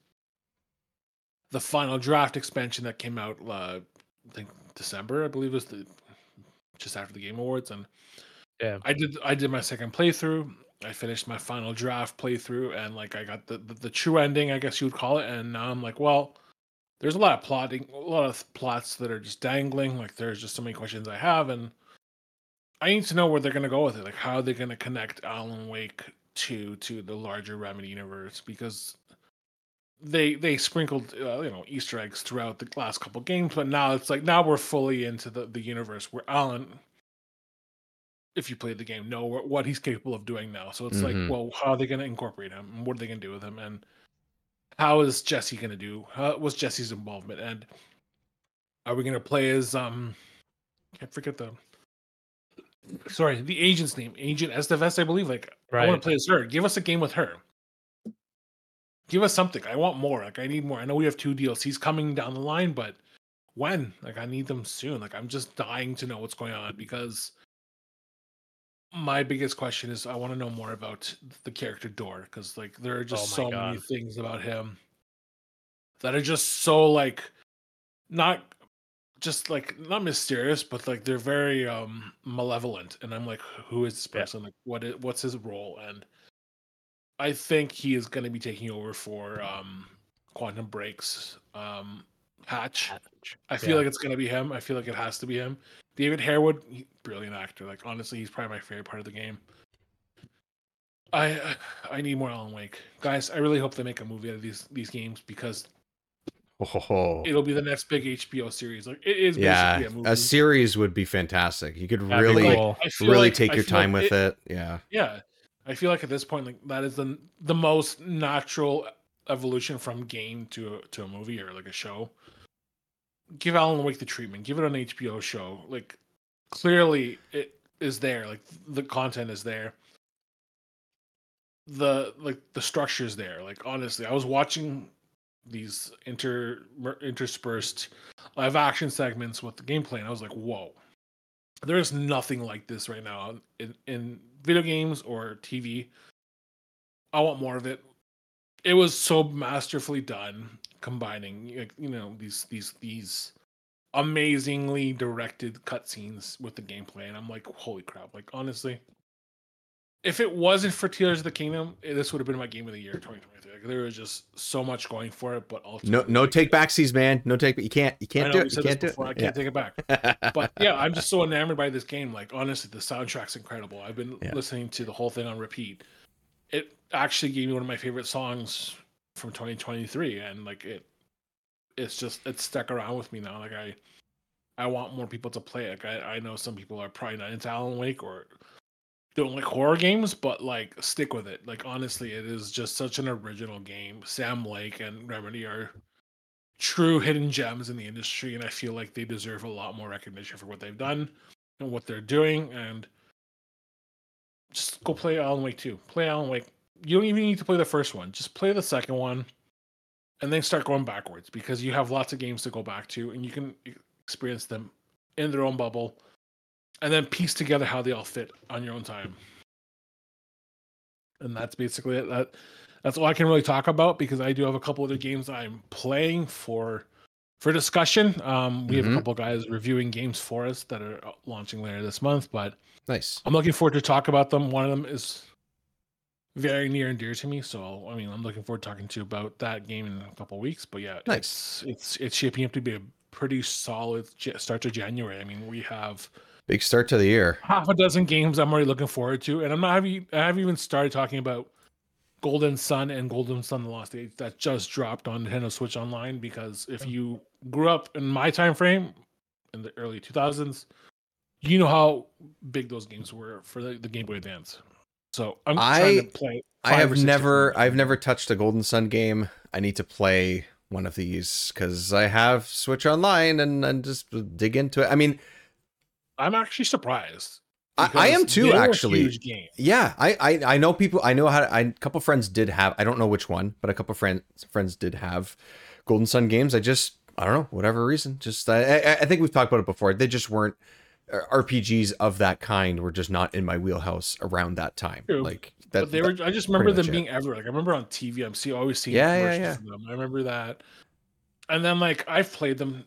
the final draft expansion that came out, uh, I think December, I believe, was the just after the Game Awards, and yeah, I did I did my second playthrough. I finished my final draft playthrough, and like I got the, the the true ending, I guess you would call it. And now I'm like, well, there's a lot of plotting, a lot of plots that are just dangling. Like there's just so many questions I have, and I need to know where they're gonna go with it. Like how they're gonna connect Alan Wake to to the larger Remedy universe because. They they sprinkled uh, you know Easter eggs throughout the last couple games, but now it's like now we're fully into the, the universe where Alan, if you played the game, know what he's capable of doing now. So it's mm-hmm. like, well, how are they going to incorporate him? What are they going to do with him? And how is Jesse going to do? How was Jesse's involvement? And are we going to play as um? I forget the. Sorry, the agent's name, Agent Estevez, I believe. Like right. I want to play as her. Give us a game with her. Give us something. I want more. Like I need more. I know we have two D L Cs coming down the line, but when? Like I need them soon. Like I'm just dying to know what's going on because my biggest question is I want to know more about the character Door because like there are just oh so God. many things about him that are just so like not just like not mysterious, but like they're very um, malevolent. And I'm like, who is this person? Yeah. Like what is what's his role? And I think he is going to be taking over for um, Quantum Break's um, Hatch. I feel yeah. like it's going to be him. I feel like it has to be him. David Harewood, brilliant actor. Like honestly, he's probably my favorite part of the game. I I need more Alan Wake, guys. I really hope they make a movie out of these these games because oh. it'll be the next big H B O series. Like it is. Yeah, basically a movie. A series would be fantastic. You could yeah, really like, really like, take I your time like with it, it. Yeah. Yeah. I feel like at this point, like that is the the most natural evolution from game to to a movie or like a show. Give Alan Wake the treatment. Give it an H B O show. Like clearly, it is there. Like the content is there. The like the structure is there. Like honestly, I was watching these inter interspersed live action segments with the gameplay, and I was like, whoa. There's nothing like this right now in, in video games or T V. I want more of it. It was so masterfully done, combining, you know, these these these amazingly directed cutscenes with the gameplay, and I'm like, holy crap! Like, honestly, if it wasn't for Tears of the Kingdom, this would have been my game of the year, twenty twenty-three. Like, there was just so much going for it, but ultimately, no, no like, take backsies, man. No take, you can't, you can't I know, do it. You can't do before. it. I can't yeah. take it back. But yeah, I'm just so enamored by this game. Like, honestly, the soundtrack's incredible. I've been yeah. listening to the whole thing on repeat. It actually gave me one of my favorite songs from twenty twenty-three, and like it, it's just it's stuck around with me now. Like I, I want more people to play it. Like I, I know some people are probably not into Alan Wake or don't like horror games, but like stick with it. Like honestly, it is just such an original game. Sam Lake and Remedy are true hidden gems in the industry, and I feel like they deserve a lot more recognition for what they've done and what they're doing. And just go play Alan Wake two. Play Alan Wake. You don't even need to play the first one. Just play the second one, and then start going backwards, because you have lots of games to go back to, and you can experience them in their own bubble. And then piece together how they all fit on your own time. And that's basically it. That, that's all I can really talk about, because I do have a couple other games I'm playing for for discussion. Um, we mm-hmm. have a couple guys reviewing games for us that are launching later this month. But nice. I'm looking forward to talk about them. One of them is very near and dear to me. So, I mean, I'm looking forward to talking to you about that game in a couple of weeks. But yeah, nice. it's, it's, it's shaping up to be a pretty solid start to January. I mean, we have... Big start to the year. Half a dozen games I'm already looking forward to, and I'm not having. I haven't even started talking about Golden Sun and Golden Sun: The Lost Dawn that just dropped on Nintendo Switch Online. Because if you grew up in my time frame, in the early two thousands, you know how big those games were for the, the Game Boy Advance. So I'm I, trying to play. I have never. Games. I've never touched a Golden Sun game. I need to play one of these because I have Switch Online and and just dig into it. I mean. I'm actually surprised. I, I am too, actually. Huge game. Yeah, I, I, I know people. I know how. To, I, a couple friends did have. I don't know which one, but a couple friends friends did have Golden Sun games. I just I don't know whatever reason. Just I I think we've talked about it before. They just weren't R P Gs of that kind. Were just not in my wheelhouse around that time. True. Like that. But they were. I just remember them being everywhere. Like I remember on T V. I'm see always seeing yeah, commercials yeah, yeah. for them. I remember that. And then like I've played them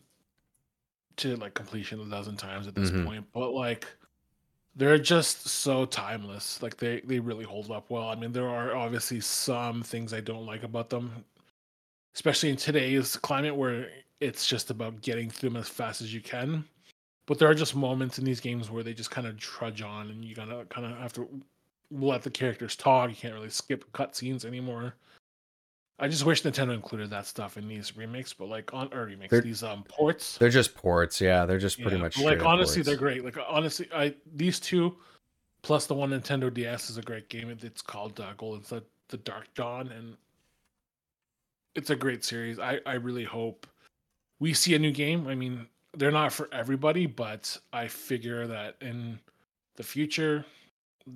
to like completion a dozen times at this mm-hmm. point, but like they're just so timeless. Like they they really hold up well. I mean, there are obviously some things I don't like about them, especially in today's climate where it's just about getting through them as fast as you can, but there are just moments in these games where they just kind of trudge on, and you gotta kind of have to let the characters talk. You can't really skip cutscenes anymore. I just wish Nintendo included that stuff in these remakes, but like on or remakes, they're, these um ports. They're just ports, yeah. They're just pretty yeah, much like honestly, ports. They're great. Like honestly, I these two plus the one Nintendo D S is a great game. It's called uh, Golden Sun: The Dark Dawn, and it's a great series. I I really hope we see a new game. I mean, they're not for everybody, but I figure that in the future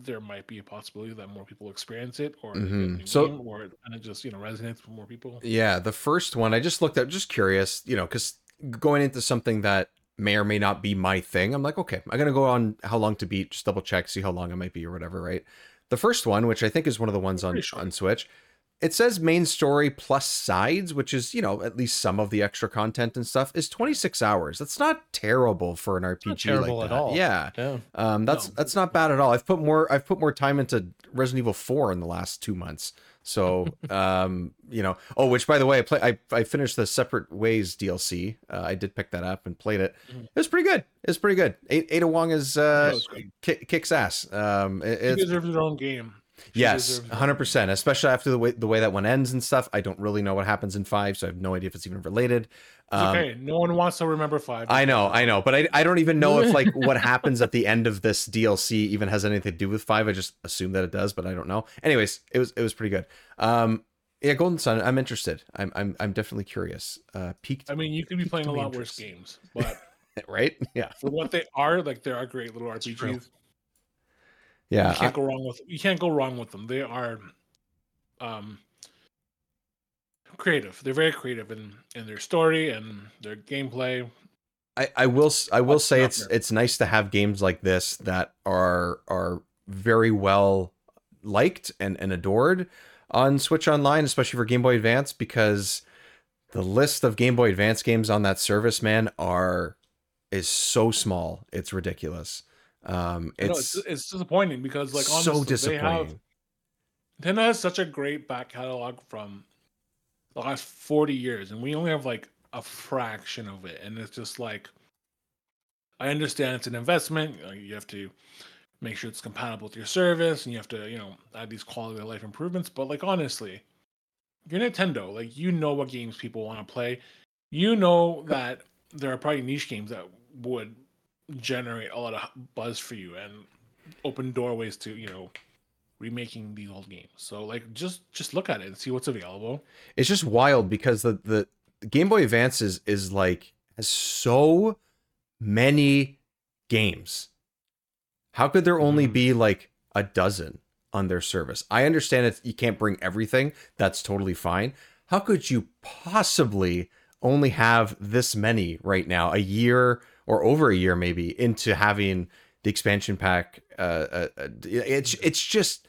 there might be a possibility that more people experience it, or mm-hmm. so, or it kind of just, you know, resonates with more people. Yeah, the first one I just looked at, just curious, you know, because going into something that may or may not be my thing, I'm like, okay, I'm gonna go on How Long to Beat, just double check, see how long it might be or whatever, right? The first one, which I think is one of the ones on, sure. on Switch, it says main story plus sides, which is, you know, at least some of the extra content and stuff, is twenty-six hours. That's not terrible for an R P G. Not terrible like that. At all. Yeah. yeah. Um, that's no. that's not bad at all. I've put more I've put more time into Resident Evil four in the last two months. So, um, you know, oh, which by the way, I play I, I finished the Separate Ways D L C. Uh, I did pick that up and played it. It was pretty good. It was pretty good. Ada Wong is uh ki- kicks ass. Um it, it deserves her own game. She yes, one hundred percent, especially after the way the way that one ends and stuff. I don't really know what happens in five, so I have no idea if it's even related. Um, it's okay, no one wants to remember five. I know, I know, but I, I don't even know if like what happens at the end of this D L C even has anything to do with five. I just assume that it does, but I don't know. Anyways, it was it was pretty good. Um, yeah, Golden Sun, I'm interested. I'm I'm I'm definitely curious. Uh, peaked. I mean, you could be playing a lot interest. worse games, but right? Yeah. For what they are, like they are great little R P Gs. Yeah, you can't I, go wrong with you can't go wrong with them. They are, um, creative. They're very creative in, in their story and their gameplay. I, I will I will What's say it's there? It's nice to have games like this that are are very well liked and, and adored on Switch Online, especially for Game Boy Advance, because the list of Game Boy Advance games on that service, man, are is so small. It's ridiculous. Um, it's, know, it's it's disappointing because like honestly, so disappointing. They have, Nintendo has such a great back catalog from the last forty years, and we only have like a fraction of it. And it's just like, I understand it's an investment. You know, you have to make sure it's compatible with your service, and you have to, you know, add these quality of life improvements. But like, honestly, you're Nintendo. Like, you know what games people want to play. You know that there are probably niche games that would generate a lot of buzz for you and open doorways to, you know, remaking these old games. So like, just just look at it and see what's available. It's just wild because the the Game Boy Advance is, is like, has so many games. How could there only be like a dozen on their service? I understand it, you can't bring everything. That's totally fine. How could you possibly only have this many right now, a year or over a year maybe, into having the expansion pack? Uh, uh, it's it's just...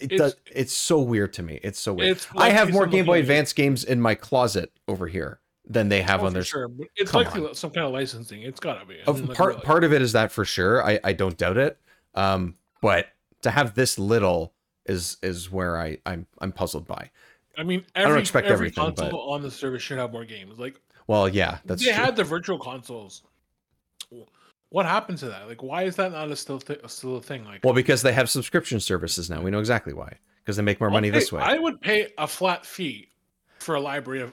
It it's, does, it's so weird to me. It's so weird. It's like I have more Game Boy Advance games in my closet over here than they have oh, on their. Sure. It's like some kind of licensing. It's gotta be. I mean, part like, part of it is that for sure. I, I don't doubt it. Um, but to have this little is is where I I'm I'm puzzled by. I mean, every, I don't expect every everything, console but... on the service should have more games. Like, well, yeah, that's they true. Had the virtual consoles. What happened to that? Like, why is that not a still th- still a thing? Like, well, because they have subscription services now. We know exactly why. Because they make more I'll money pay, this way. I would pay a flat fee for a library of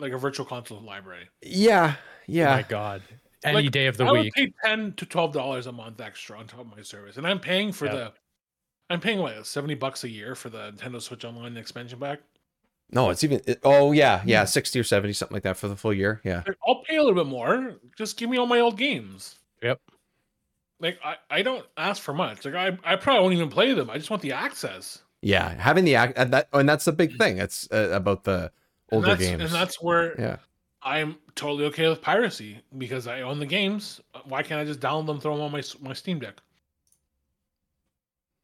like a virtual console library. Yeah, yeah. Oh my God, any like, day of the I week. I would pay ten to twelve dollars a month extra on top of my service, and I'm paying for yeah. the, I'm paying like seventy bucks a year for the Nintendo Switch Online expansion pack. No, it's even. It, oh yeah, yeah, sixty or seventy, something like that for the full year. Yeah, like, I'll pay a little bit more. Just give me all my old games. Yep. Like I, I don't ask for much. Like I, I probably won't even play them. I just want the access. Yeah, having the ac- and that and that's the big thing. That's uh, about the older and games. And that's where yeah. I'm totally okay with piracy because I own the games. Why can't I just download them, throw them on my my Steam Deck?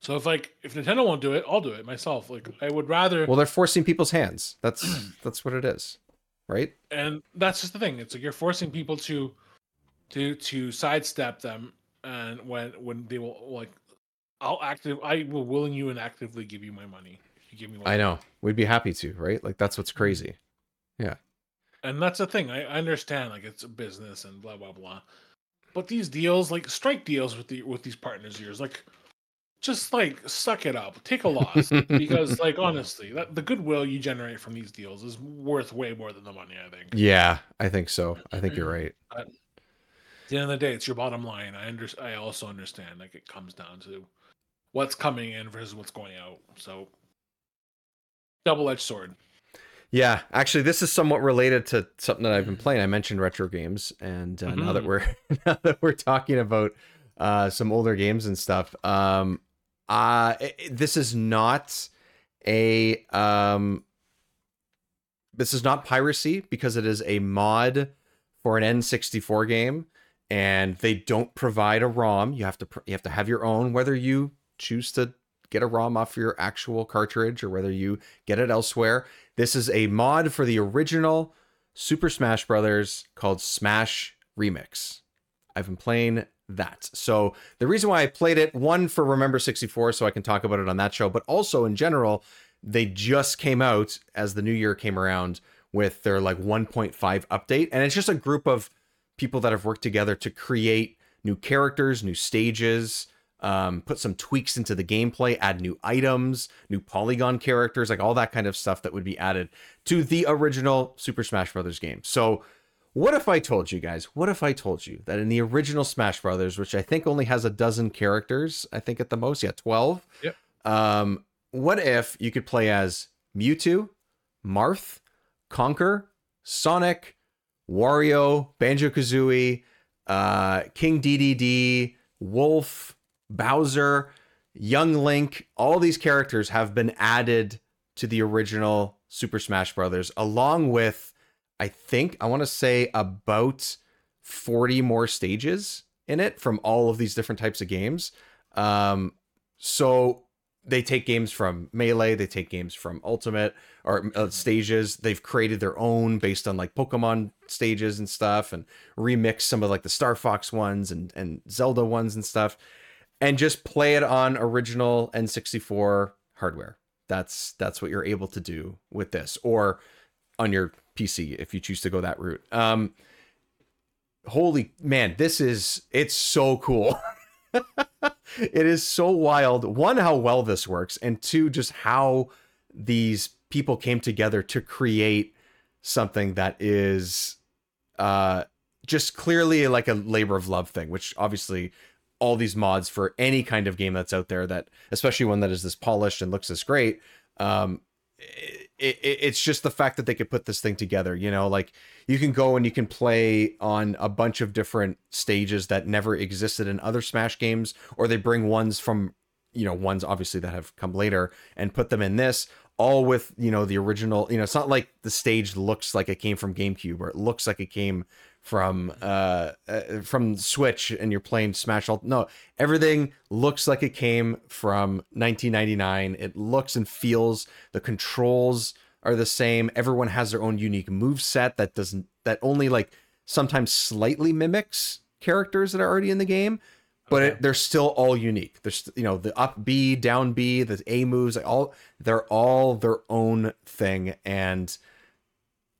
So if like if Nintendo won't do it, I'll do it myself. Like I would rather. Well, they're forcing people's hands. That's that's what it is, right? And that's just the thing. It's like you're forcing people to. To to sidestep them, and when when they will like, I'll active I will willing you and actively give you my money. If you give me. One I know we'd be happy to, right? Like that's what's crazy, yeah. And that's the thing. I, I understand like it's a business and blah blah blah, but these deals like strike deals with the with these partners of yours, like just like suck it up, take a loss because like honestly, that, the goodwill you generate from these deals is worth way more than the money. I think. Yeah, I think so. I think you're right. But, at the end of the day, it's your bottom line. I under, I also understand like it comes down to what's coming in versus what's going out. So double-edged sword. Yeah, actually, this is somewhat related to something that I've been playing. I mentioned retro games, and uh, mm-hmm. now that we're now that we're talking about uh, some older games and stuff, um, uh, it, it, this is not a um, this is not piracy because it is a mod for an N sixty-four game. And they don't provide a ROM. You have to you have to have your own, whether you choose to get a ROM off your actual cartridge or whether you get it elsewhere. This is a mod for the original Super Smash Brothers called Smash Remix. I've been playing that. So the reason why I played it, one, for Remember sixty-four, so I can talk about it on that show. But also in general, they just came out as the new year came around with their like one point five update. And it's just a group of people that have worked together to create new characters, new stages, um, put some tweaks into the gameplay, add new items, new polygon characters, like all that kind of stuff that would be added to the original Super Smash Brothers game. So what if I told you guys, what if I told you that in the original Smash Brothers, which I think only has a dozen characters, I think at the most, yeah, twelve. Yep. Um, what if you could play as Mewtwo, Marth, Conker, Sonic, Wario, Banjo-Kazooie, uh, King D D D, Wolf, Bowser, Young Link, all these characters have been added to the original Super Smash Brothers, along with, I think, I want to say about forty more stages in it from all of these different types of games. Um, so they take games from Melee, they take games from Ultimate or uh, stages. They've created their own based on like Pokemon stages and stuff, and remix some of like the Star Fox ones and, and Zelda ones and stuff, and just play it on original N sixty-four hardware. That's, that's what you're able to do with this, or on your P C if you choose to go that route. Um, holy man, this is, it's so cool. It is so wild. One, how well this works, and two, just how these people came together to create something that is uh, just clearly like a labor of love thing, which obviously all these mods for any kind of game that's out there, that especially one that is this polished and looks this great. Um, it, it, it's just the fact that they could put this thing together, you know, like you can go and you can play on a bunch of different stages that never existed in other Smash games, or they bring ones from, you know, ones obviously that have come later and put them in this, all with, you know, the original, you know, it's not like the stage looks like it came from GameCube, or it looks like it came from uh, uh from Switch and you're playing Smash Ultimate. No, everything looks like it came from nineteen ninety-nine. It looks and feels, the controls are the same. Everyone has their own unique moveset that doesn't, that only like sometimes slightly mimics characters that are already in the game, but okay. it, they're still all unique. There's, you know, the up B, down B, the A moves, all they're all their own thing, and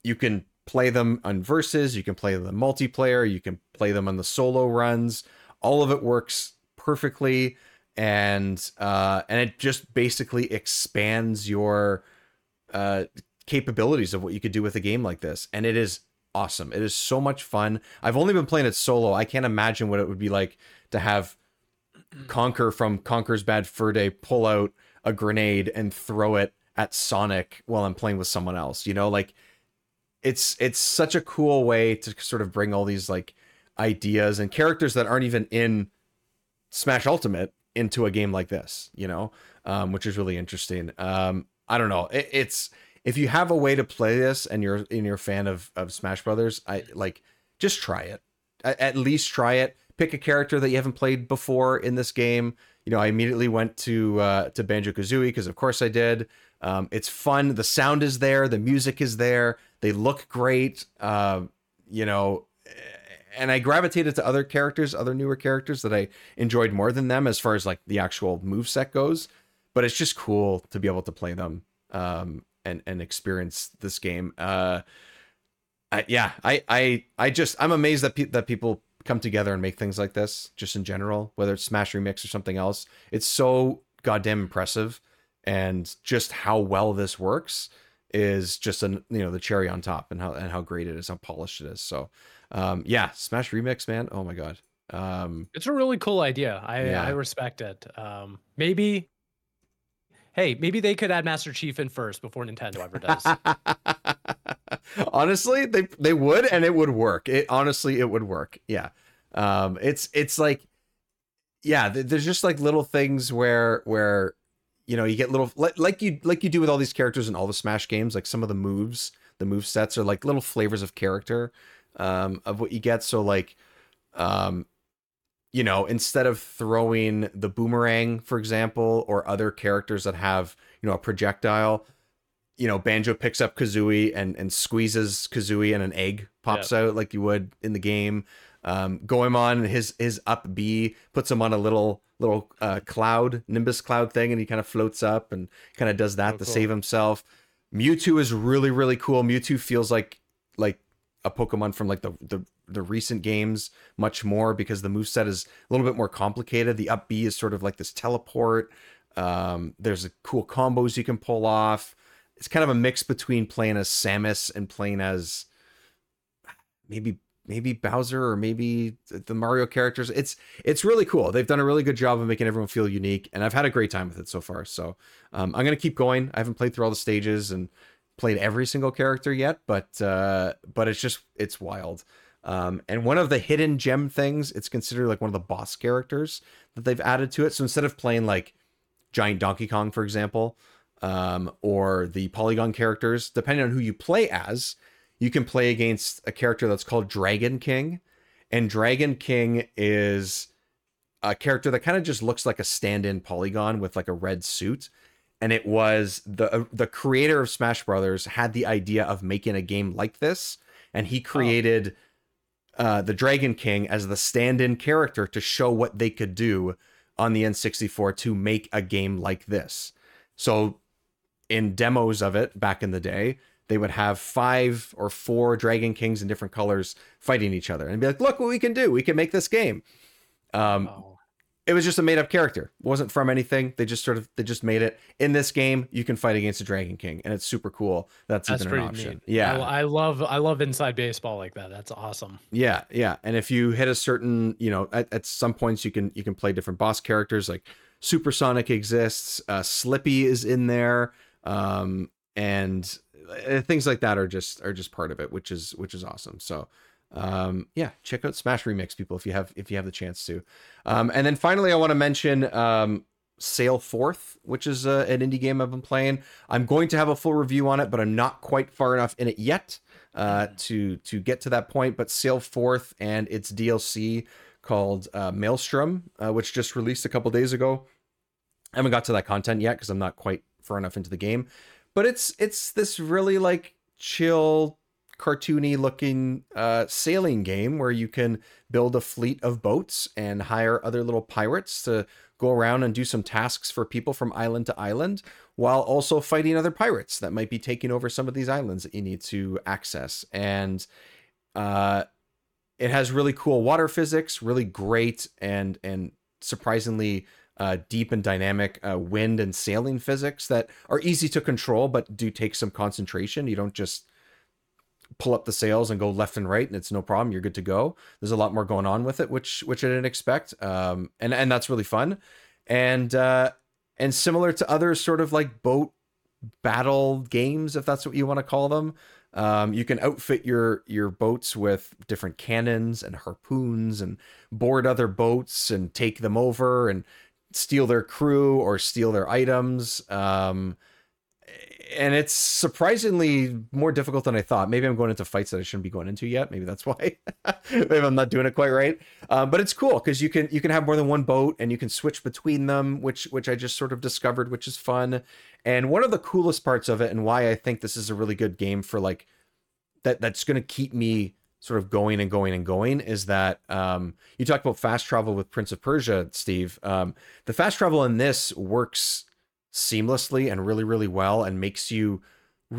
you can play them on versus, you can play the multiplayer, you can play them on the solo runs. All of it works perfectly, and uh, and it just basically expands your uh, capabilities of what you could do with a game like this. And it is awesome. It is so much fun. I've only been playing it solo. I can't imagine what it would be like to have Conker from Conker's Bad Fur Day pull out a grenade and throw it at Sonic while I'm playing with someone else. You know, like, It's it's such a cool way to sort of bring all these like ideas and characters that aren't even in Smash Ultimate into a game like this, you know, um, which is really interesting. Um, I don't know. It, it's if you have a way to play this and you're and you're a fan of, of Smash Brothers, I like just try it. I, at least try it. Pick a character that you haven't played before in this game. You know, I immediately went to uh, to Banjo-Kazooie because of course I did. Um, it's fun. The sound is there. The music is there. They look great, uh, you know, and I gravitated to other characters, other newer characters that I enjoyed more than them as far as like the actual moveset goes. But it's just cool to be able to play them um, and, and experience this game. Uh, I, yeah, I, I I just I'm amazed that, pe- that people come together and make things like this just in general, whether it's Smash Remix or something else. It's so goddamn impressive. And just how well this works is just an, you know, the cherry on top, and how and how great it is, how polished it is. So um yeah, Smash Remix, man. Oh my god. Um it's a really cool idea. I yeah. I respect it. Um maybe hey, maybe they could add Master Chief in first before Nintendo ever does. Honestly, they they would, and it would work. It honestly it would work. Yeah. Um it's it's like yeah, there's just like little things where where you know, you get little like, like you like you do with all these characters in all the Smash games, like some of the moves, the move sets are like little flavors of character um, of what you get. So like, um, you know, instead of throwing the boomerang, for example, or other characters that have, you know, a projectile, you know, Banjo picks up Kazooie and, and squeezes Kazooie and an egg pops yep. out like you would in the game. Um, Goemon, his his up B puts him on a little little uh, cloud, Nimbus cloud thing, and he kind of floats up and kind of does that oh, to cool. save himself. Mewtwo is really really cool. Mewtwo feels like like a Pokemon from like the the, the recent games much more, because the moveset is a little bit more complicated. The up B is sort of like this teleport. Um, there's cool combos you can pull off. It's kind of a mix between playing as Samus and playing as maybe. maybe Bowser or maybe the Mario characters. It's, it's really cool. They've done a really good job of making everyone feel unique, and I've had a great time with it so far. So um, I'm going to keep going. I haven't played through all the stages and played every single character yet, but, uh, but it's just, it's wild. Um, and one of the hidden gem things, it's considered like one of the boss characters that they've added to it. So instead of playing like Giant Donkey Kong, for example, um, or the Polygon characters, depending on who you play as, you can play against a character that's called Dragon King, And Dragon King is a character that kind of just looks like a stand-in polygon with like a red suit. And it was the the creator of Smash Brothers had the idea of making a game like this. And he created oh. uh, the Dragon King as the stand-in character to show what they could do on the N sixty-four to make a game like this. So in demos of it back in the day, they would have five or four Dragon Kings in different colors fighting each other and be like, look what we can do. We can make this game. Um, oh. It was just a made up character. It wasn't from anything. They just sort of, they just made it. In this game, you can fight against a Dragon King, and it's super cool. That's, That's even an option. Neat. Yeah. I, I love, I love inside baseball like that. That's awesome. Yeah. Yeah. And if you hit a certain, you know, at, at some points you can, you can play different boss characters, like Supersonic exists. Uh, Slippy is in there. Um, and things like that are just, are just part of it, which is, which is awesome. So, um yeah check out Smash Remix, people, if you have if you have the chance to. Um and then finally I want to mention um Sail Forth, which is uh, an indie game I've been playing. I'm going to have a full review on it, but I'm not quite far enough in it yet uh to to get to that point. But Sail Forth and its D L C called uh Maelstrom, uh, which just released a couple days ago. I haven't got to that content yet because I'm not quite far enough into the game, but it's it's this really like chill cartoony looking uh sailing game where you can build a fleet of boats and hire other little pirates to go around and do some tasks for people from island to island, while also fighting other pirates that might be taking over some of these islands that you need to access. And uh it has really cool water physics, really great and and surprisingly uh deep and dynamic uh, wind and sailing physics that are easy to control but do take some concentration. You don't just pull up the sails and go left and right and it's no problem, you're good to go. There's a lot more going on with it, which which I didn't expect. Um and and that's really fun. And uh and similar to other sort of like boat battle games, if that's what you want to call them, um you can outfit your your boats with different cannons and harpoons and board other boats and take them over and steal their crew or steal their items. um And it's surprisingly more difficult than I thought. Maybe I'm going into fights that I shouldn't be going into yet. Maybe that's why. Maybe I'm not doing it quite right. Um, but it's cool because you can you can have more than one boat and you can switch between them, which which I just sort of discovered, which is fun. And one of the coolest parts of it, and why I think this is a really good game for like that that's going to keep me sort of going and going and going, is that um, you talked about fast travel with Prince of Persia, Steve. Um, the fast travel in this works seamlessly and really really well, and makes you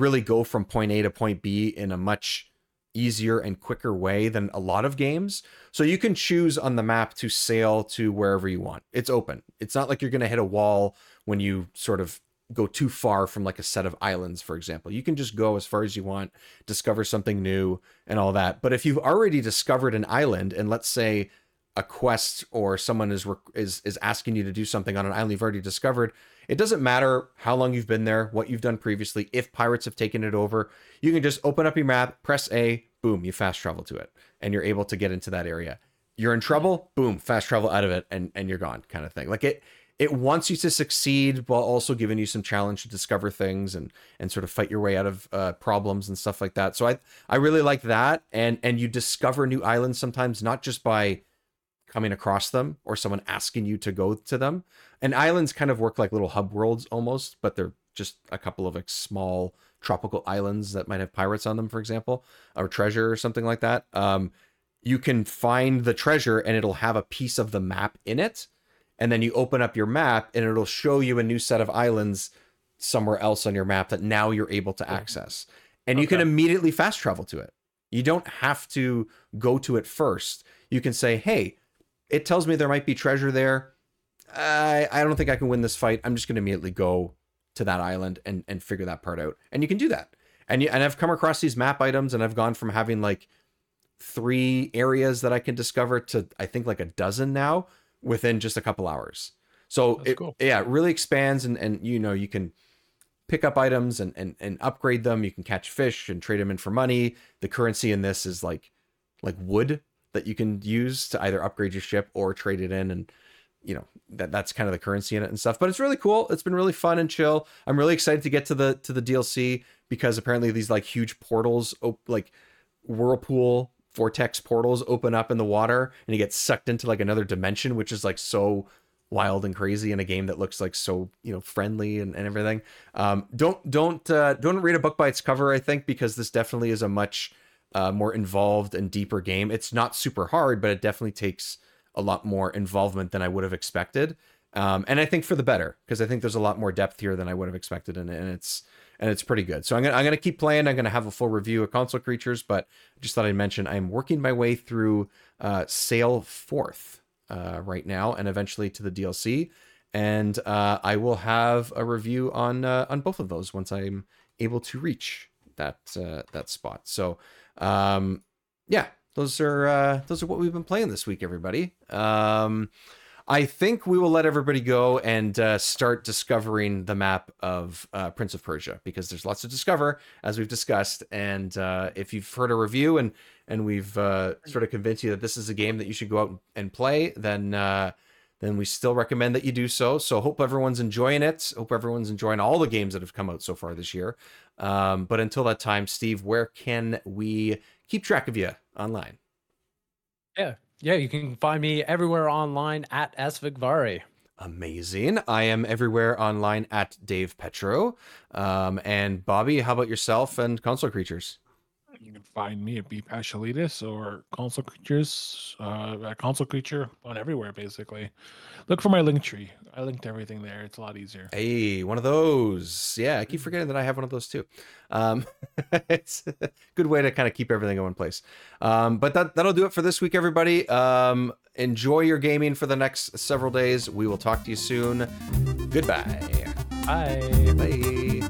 really go from point A to point B in a much easier and quicker way than a lot of games. So you can choose on the map to sail to wherever you want. It's open. It's not like you're going to hit a wall when you sort of go too far from like a set of islands, for example. You can just go as far as you want, discover something new and all that. But if you've already discovered an island, and let's say a quest or someone is is is asking you to do something on an island you've already discovered, it doesn't matter how long you've been there, what you've done previously. If pirates have taken it over, you can just open up your map, press A, boom, you fast travel to it, and you're able to get into that area. You're in trouble, boom, fast travel out of it, and, and you're gone, kind of thing. Like it it wants you to succeed while also giving you some challenge to discover things and and sort of fight your way out of uh, problems and stuff like that. So I I really like that, and and you discover new islands sometimes, not just by coming across them or someone asking you to go to them. And islands kind of work like little hub worlds almost, but they're just a couple of like small tropical islands that might have pirates on them, for example, or treasure or something like that. Um, you can find the treasure and it'll have a piece of the map in it. And then you open up your map and it'll show you a new set of islands somewhere else on your map that now you're able to access. And okay. You can immediately fast travel to it. You don't have to go to it first. You can say, hey, it tells me there might be treasure there. I, I don't think I can win this fight. I'm just going to immediately go to that island and, and figure that part out. And you can do that. And, you, and I've come across these map items, and I've gone from having like three areas that I can discover to I think like a dozen now within just a couple hours. So it, cool. yeah, it really expands, and, and you know, you can pick up items and, and, and upgrade them. You can catch fish and trade them in for money. The currency in this is like like wood that you can use to either upgrade your ship or trade it in. And, you know, that that's kind of the currency in it and stuff, but it's really cool. It's been really fun and chill. I'm really excited to get to the, to the D L C, because apparently these like huge portals, like whirlpool vortex portals open up in the water and he gets sucked into like another dimension, which is like so wild and crazy in a game that looks like so, you know, friendly and, and everything. Um, don't don't uh, don't read a book by its cover, I think, because this definitely is a much uh, more involved and deeper game. It's not super hard, but it definitely takes a lot more involvement than I would have expected. Um, and I think for the better, because I think there's a lot more depth here than I would have expected, and, and it's and it's pretty good. So I'm gonna I'm gonna keep playing. I'm gonna have a full review of Console Creatures, but I just thought I'd mention I'm working my way through uh, Sail Forth uh, right now, and eventually to the D L C, and uh, I will have a review on uh, on both of those once I'm able to reach that uh, that spot. So um, yeah, those are uh, those are what we've been playing this week, everybody. Um, I think we will let everybody go and uh, start discovering the map of uh, Prince of Persia, because there's lots to discover, as we've discussed. And uh, if you've heard a review and and we've uh, sort of convinced you that this is a game that you should go out and play, then uh, then we still recommend that you do so. So hope everyone's enjoying it. Hope everyone's enjoying all the games that have come out so far this year. Um, but until that time, Steve, where can we keep track of you online? Yeah. Yeah, you can find me everywhere online at S. Vigvari. Amazing. I am everywhere online at Dave Petro. Um, and Bobby, how about yourself and Console Creatures? You can find me at B. Patchoulias or Console Creatures, uh, at Console Creature on everywhere, basically. Look for my link tree. I linked everything there. It's a lot easier. Hey, one of those. Yeah, I keep forgetting that I have one of those too. Um, it's a good way to kind of keep everything in one place. Um, but that, that'll do it for this week, everybody. Um, enjoy your gaming for the next several days. We will talk to you soon. Goodbye. Bye. Bye.